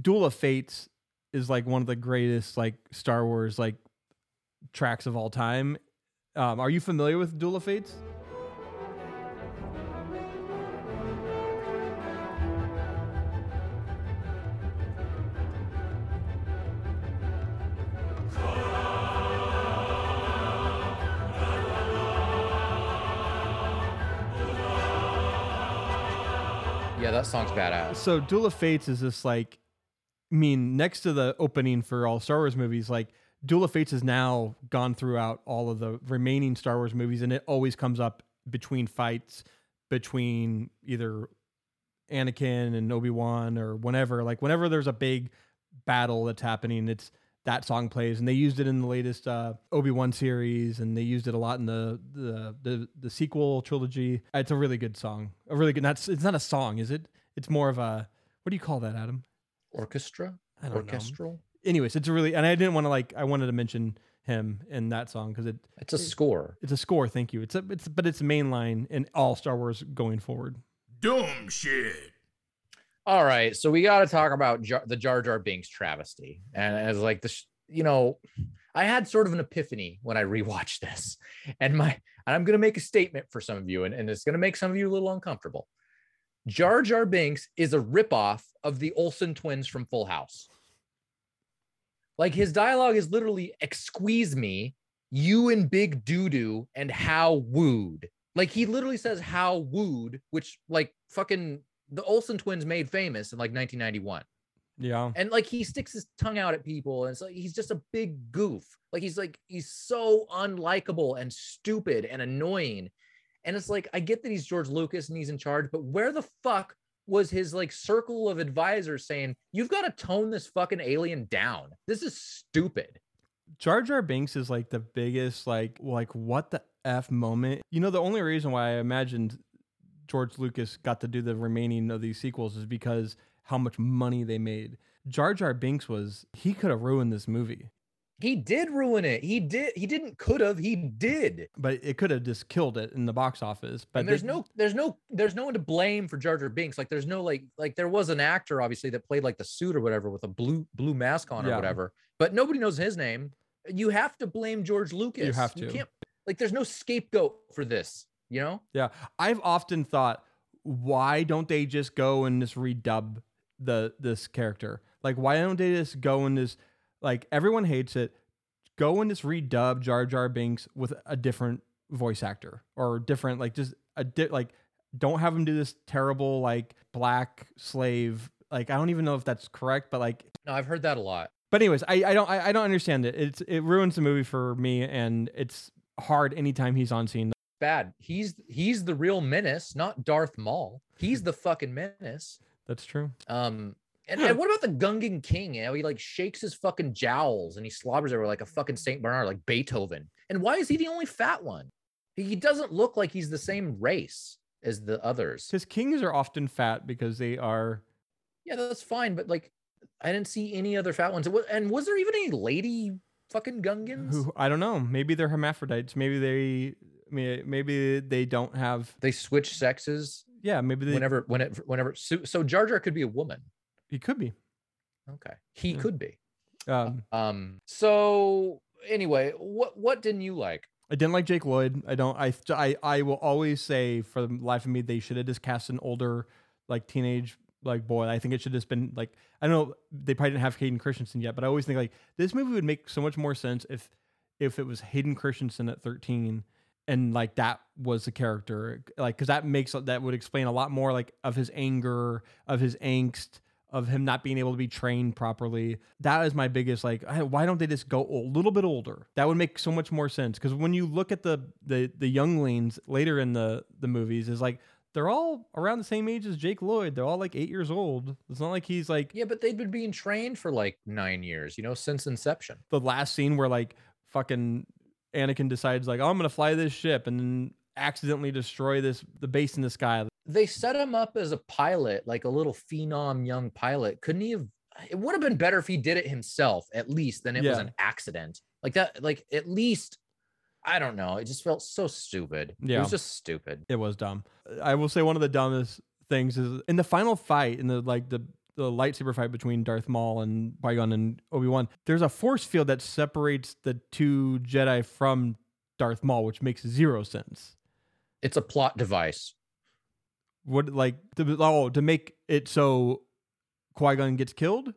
Duel of Fates is like one of the greatest like Star Wars like tracks of all time. Are you familiar with Duel of Fates? Yeah, that song's badass. So Duel of Fates is this like, I mean, next to the opening for all Star Wars movies, like Duel of Fates has now gone throughout all of the remaining Star Wars movies, and it always comes up between fights between either Anakin and Obi-Wan or whenever. Like whenever there's a big battle that's happening, it's that song plays, and they used it in the latest Obi-Wan series, and they used it a lot in the sequel trilogy. It's a really good song. A really good. It's not a song, is it? It's more of a, what do you call that, Adam? Orchestra? I don't Orchestral? Know. Anyways, it's a really, and I didn't want to like, I wanted to mention him in that song because it's a score. It's a score. Thank you. But it's mainline in all Star Wars going forward. Dumb shit. All right, so we got to talk about the Jar Jar Binks travesty. And as like this, you know, I had sort of an epiphany when I rewatched this. And I'm going to make a statement for some of you, and it's going to make some of you a little uncomfortable. Jar Jar Binks is a ripoff of the Olsen twins from Full House. Like his dialogue is literally, "Excuse me, you and Big Doo-Doo and how wooed." Like he literally says how wooed, which like fucking the Olsen twins made famous in like 1991. Yeah. And like he sticks his tongue out at people, and it's like he's just a big goof. Like he's so unlikable and stupid and annoying. And it's like I get that he's George Lucas and he's in charge, but where the fuck was his like circle of advisors saying, "You've got to tone this fucking alien down. This is stupid." Jar Jar Binks is like the biggest like what the F moment. You know, the only reason why I imagined George Lucas got to do the remaining of these sequels is because how much money they made. Jar Jar Binks he could have ruined this movie. He did ruin it. He did. But it could have just killed it in the box office. But there's no one to blame for Jar Jar Binks. Like there's no like there was an actor obviously that played like the suit or whatever with a blue mask on or whatever, but nobody knows his name. you have to blame George Lucas. You have to. You can't, like, there's no scapegoat for this, you know? Yeah. I've often thought, why don't they just go and just redub this character? Like, why don't they just go and just, like, everyone hates it. Go and just redub Jar Jar Binks with a different voice actor or different, like, just a don't have him do this terrible, like, black slave. Like, I don't even know if that's correct, but, like, no, I've heard that a lot. But anyways, I don't understand it. It ruins the movie for me, and it's hard anytime he's on scene. Bad. He's the real menace, not Darth Maul. He's the fucking menace. That's true. And what about the Gungan King? You know, he like shakes his fucking jowls and he slobbers everywhere like a fucking Saint Bernard, like Beethoven. And why is he the only fat one? He doesn't look like he's the same race as the others. Because kings are often fat because they are. Yeah, that's fine, but like. I didn't see any other fat ones. And was there even any lady fucking Gungans? Who, I don't know. Maybe they're hermaphrodites. Maybe they don't have. They switch sexes. Yeah, maybe they. Whenever. So Jar Jar could be a woman. He could be. Okay, he could be. So anyway, what didn't you like? I didn't like Jake Lloyd. I will always say, for the life of me, they should have just cast an older, like teenage. Like, boy, I think it should have just been like, I don't know, they probably didn't have Hayden Christensen yet, but I always think like this movie would make so much more sense if it was Hayden Christensen at 13 and like that was the character, like, because that would explain a lot more like of his anger, of his angst, of him not being able to be trained properly. That is my biggest like, why don't they just go a little bit older? That would make so much more sense, because when you look at the younglings later in the movies, is like, they're all around the same age as Jake Lloyd. They're all like 8 years old. It's not like he's like... Yeah, but they've been being trained for like 9 years, you know, since inception. The last scene where like fucking Anakin decides like, oh, I'm going to fly this ship and then accidentally destroy the base in the sky. They set him up as a pilot, like a little phenom young pilot. Couldn't he have... It would have been better if he did it himself, at least, than it was an accident. Like that, like at least... I don't know. It just felt so stupid. Yeah. It was just stupid. It was dumb. I will say one of the dumbest things is in the final fight, in the lightsaber fight between Darth Maul and Qui-Gon and Obi-Wan, there's a force field that separates the two Jedi from Darth Maul, which makes zero sense. It's a plot device. What, like, to make it so Qui-Gon gets killed?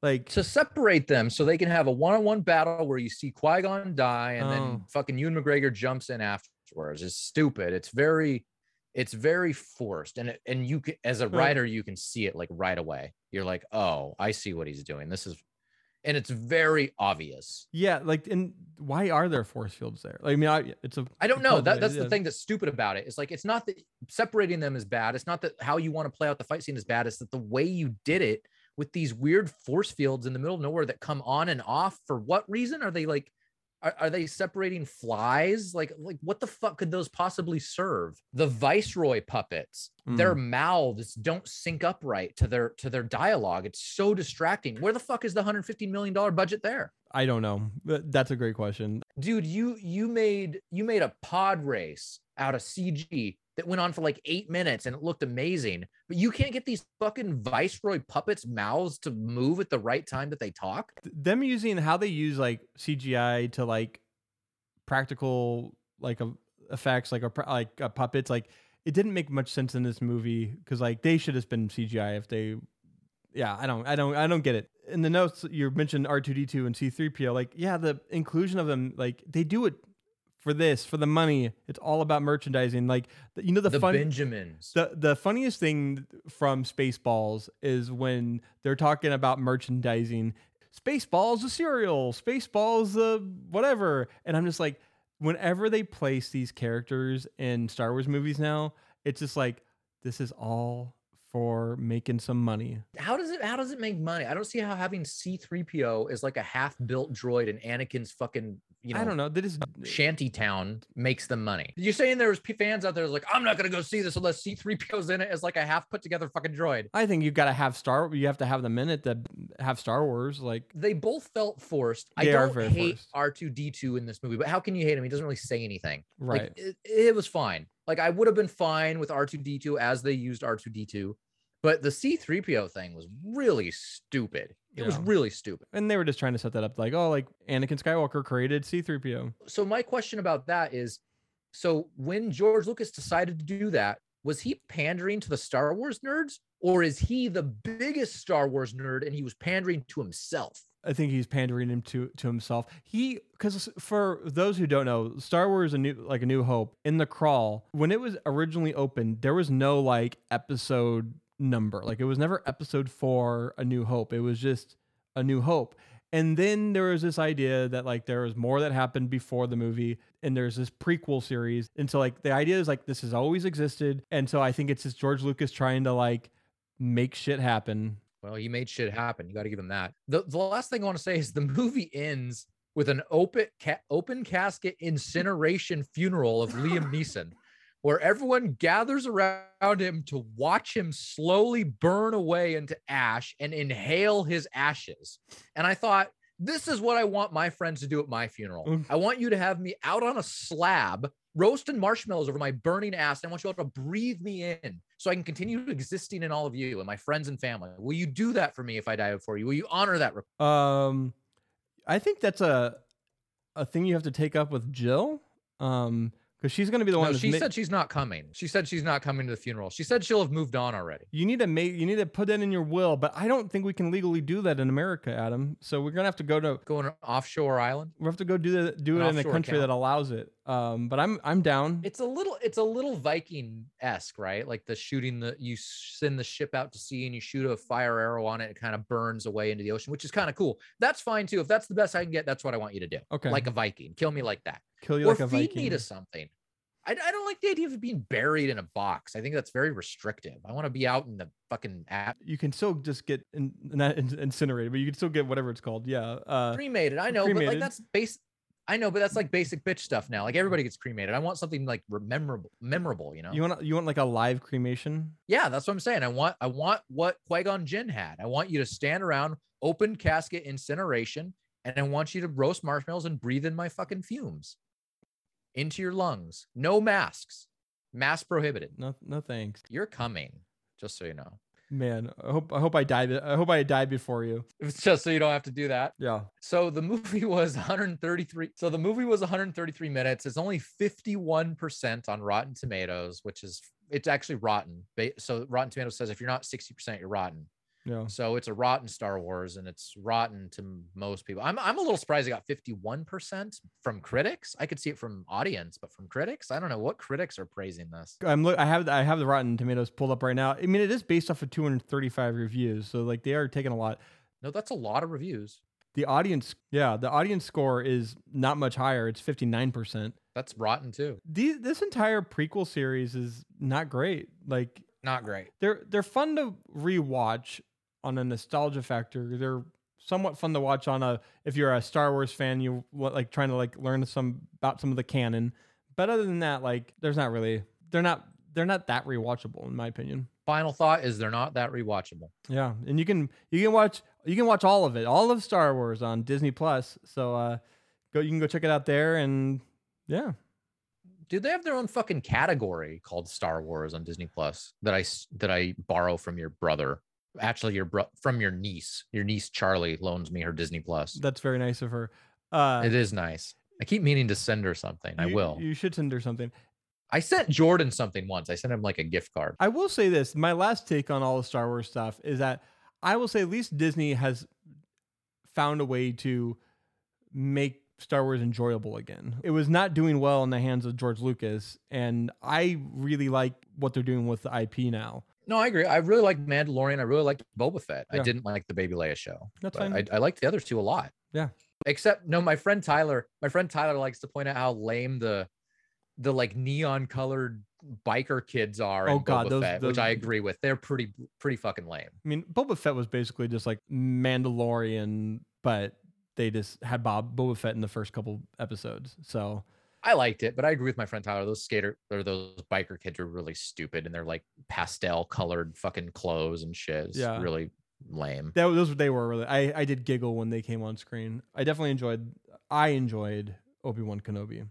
Like, to separate them so they can have a one-on-one battle where you see Qui-Gon die and then fucking Ewan McGregor jumps in afterwards. It's stupid. It's very forced. And you can, as a writer, you can see it like right away. You're like, oh, I see what he's doing. And it's very obvious. Yeah. Like, and why are there force fields there? Like, I mean, I don't know. That's the thing that's stupid about it. It's like, it's not that separating them is bad. It's not that how you want to play out the fight scene is bad. It's that the way you did it, with these weird force fields in the middle of nowhere that come on and off. For what reason? Are they like, are they separating flies? Like what the fuck could those possibly serve? The Viceroy puppets, their mouths don't sync up right to their dialogue. It's so distracting. Where the fuck is the $115 million budget there? I don't know. That's a great question. Dude, you made a pod race out of CG that went on for like 8 minutes and it looked amazing, but you can't get these fucking Viceroy puppets' mouths to move at the right time that they talk. Them using how they use like CGI to like practical like effects, like a puppets, like it didn't make much sense in this movie, because like they should have been CGI if they. Yeah, I don't get it. In the notes you mentioned R2D2 and C3PO, like yeah, the inclusion of them, like they do it. For the money, it's all about merchandising. Like, you know, the Benjamins. The funniest thing from Spaceballs is when they're talking about merchandising. Spaceballs the cereal, Spaceballs the whatever, and I'm just like, whenever they place these characters in Star Wars movies now, it's just like, this is all for making some money. How does it make money? I don't see how having C-3PO is like a half-built droid and Anakin's fucking, you know, I don't know, that is shantytown makes them money. You're saying there was fans out there like, I'm not gonna go see this unless C-3PO's in it as like a half put together fucking droid. I think you've got to have you have to have them in it that have Star Wars. Like, they both felt forced. I don't hate forced. R2D2 in this movie, but how can you hate him? He doesn't really say anything. Right. Like, it was fine. Like, I would have been fine with R2D2 as they used R2D2, But the C-3PO thing was really stupid. It was really stupid. And they were just trying to set that up like, oh, like Anakin Skywalker created C-3PO. So my question about that is, so when George Lucas decided to do that, was he pandering to the Star Wars nerds, or is he the biggest Star Wars nerd and he was pandering to himself? I think he's pandering him to himself. He, because for those who don't know, Star Wars A New Hope in the Krull, when it was originally opened, there was no like episode number. Like it was never episode 4 A New Hope. It was just A New Hope. And then there was this idea that like there was more that happened before the movie, and there's this prequel series. And so like the idea is like this has always existed. And so I think it's just George Lucas trying to like make shit happen. Well, he made shit happen. You got to give him that. The last thing I want to say is the movie ends with an open casket incineration funeral of Liam Neeson, where everyone gathers around him to watch him slowly burn away into ash and inhale his ashes. And I thought, this is what I want my friends to do at my funeral. I want you to have me out on a slab, roasting marshmallows over my burning ass. And I want you all to breathe me in so I can continue existing in all of you and my friends and family. Will you do that for me if I die before you? Will you honor that? I think that's a thing you have to take up with Jill. Because she's going to be the one. No, she said she's not coming. She said she's not coming to the funeral. She said she'll have moved on already. You need to put that in your will, but I don't think we can legally do that in America, Adam. So we're going to have to go on an offshore island. We'll have to go do it in a country that allows it. But I'm down. It's a little Viking-esque, right? Like the shooting you send the ship out to sea and you shoot a fire arrow on it. It kind of burns away into the ocean, which is kind of cool. That's fine too. If that's the best I can get, that's what I want you to do. Okay. Like a Viking, kill me like that. Kill you or like a Viking. Feed me to something. I don't like the idea of being buried in a box. I think that's very restrictive. I want to be out in the fucking app. You can still just get incinerated, but you can still get whatever it's called. Yeah. Cremated. I know, cremated. But like that's basic. I know, but that's like basic bitch stuff now. Like everybody gets cremated. I want something like memorable, you know? You want like a live cremation? Yeah, that's what I'm saying. I want what Qui-Gon Jinn had. I want you to stand around, open casket incineration, and I want you to roast marshmallows and breathe in my fucking fumes into your lungs. No masks. Mask prohibited. No thanks. You're coming, just so you know. Man, I hope I die before you. It's just so you don't have to do that. Yeah. So the movie was 133 minutes. It's only 51% on Rotten Tomatoes, which is, it's actually rotten. So Rotten Tomatoes says if you're not 60%, you're rotten. Yeah. So it's a rotten Star Wars, and it's rotten to most people. I'm a little surprised it got 51% from critics. I could see it from audience, but from critics, I don't know what critics are praising this. I have the Rotten Tomatoes pulled up right now. I mean, it is based off of 235 reviews, so like they are taking a lot. No, that's a lot of reviews. The audience score is not much higher. It's 59%. That's rotten too. This entire prequel series is not great. Like, not great. They're fun to rewatch on a nostalgia factor. They're somewhat fun to watch on if you're a Star Wars fan, you like trying to like learn about some of the canon. But other than that, like they're not that rewatchable in my opinion. Final thought is they're not that rewatchable. Yeah, and you can watch all of it, all of Star Wars on Disney Plus. So you can go check it out there, and yeah. Dude, they have their own fucking category called Star Wars on Disney Plus that I borrow from your brother. Actually, from your niece. Your niece Charlie loans me her Disney Plus. That's very nice of her. It is nice. I keep meaning to send her something. I will. You should send her something. I sent Jordan something once. I sent him like a gift card. I will say this. My last take on all the Star Wars stuff is that I will say at least Disney has found a way to make Star Wars enjoyable again. It was not doing well in the hands of George Lucas, and I really like what they're doing with the IP now. No, I agree. I really liked Mandalorian. I really liked Boba Fett. Yeah. I didn't like the Baby Leia show. That's fine. I liked the other two a lot. Yeah. Except, no, my friend Tyler likes to point out how lame the like neon colored biker kids are. Oh God, Boba Fett, which I agree with. They're pretty fucking lame. I mean, Boba Fett was basically just like Mandalorian, but they just had Boba Fett in the first couple episodes. So I liked it, but I agree with my friend Tyler. Those those biker kids are really stupid, and they're like pastel colored fucking clothes and shit. It's really lame. I did giggle when they came on screen. I enjoyed Obi-Wan Kenobi.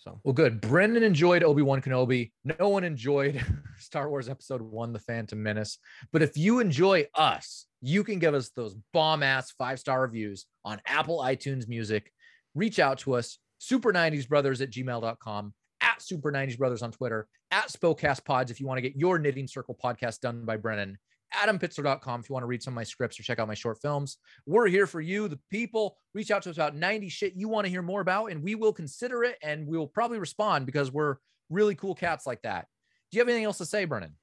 So, well, good. Brendan enjoyed Obi-Wan Kenobi. No one enjoyed Star Wars Episode I, The Phantom Menace. But if you enjoy us, you can give us those bomb-ass 5-star reviews on Apple iTunes Music. Reach out to us, super90sbrothers@gmail.com, at super90sbrothers on Twitter, at SpocastPods if you want to get your Knitting Circle podcast done by Brennan, AdamPitzler.com if you want to read some of my scripts or check out my short films. We're here for you, the people. Reach out to us about 90 shit you want to hear more about, and we will consider it, and we will probably respond because we're really cool cats like that. Do you have anything else to say, Brennan?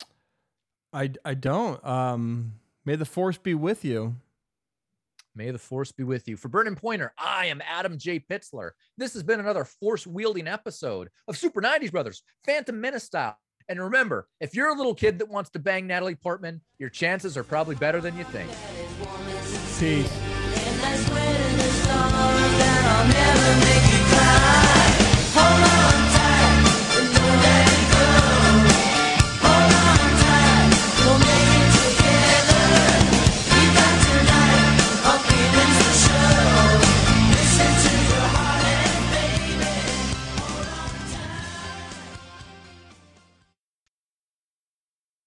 I don't. May the force be with you. May the force be with you. For Brennan Pointer, I am Adam J. Pitzler. This has been another force-wielding episode of Super 90s Brothers, Phantom Menace style. And remember, if you're a little kid that wants to bang Natalie Portman, your chances are probably better than you think. Peace.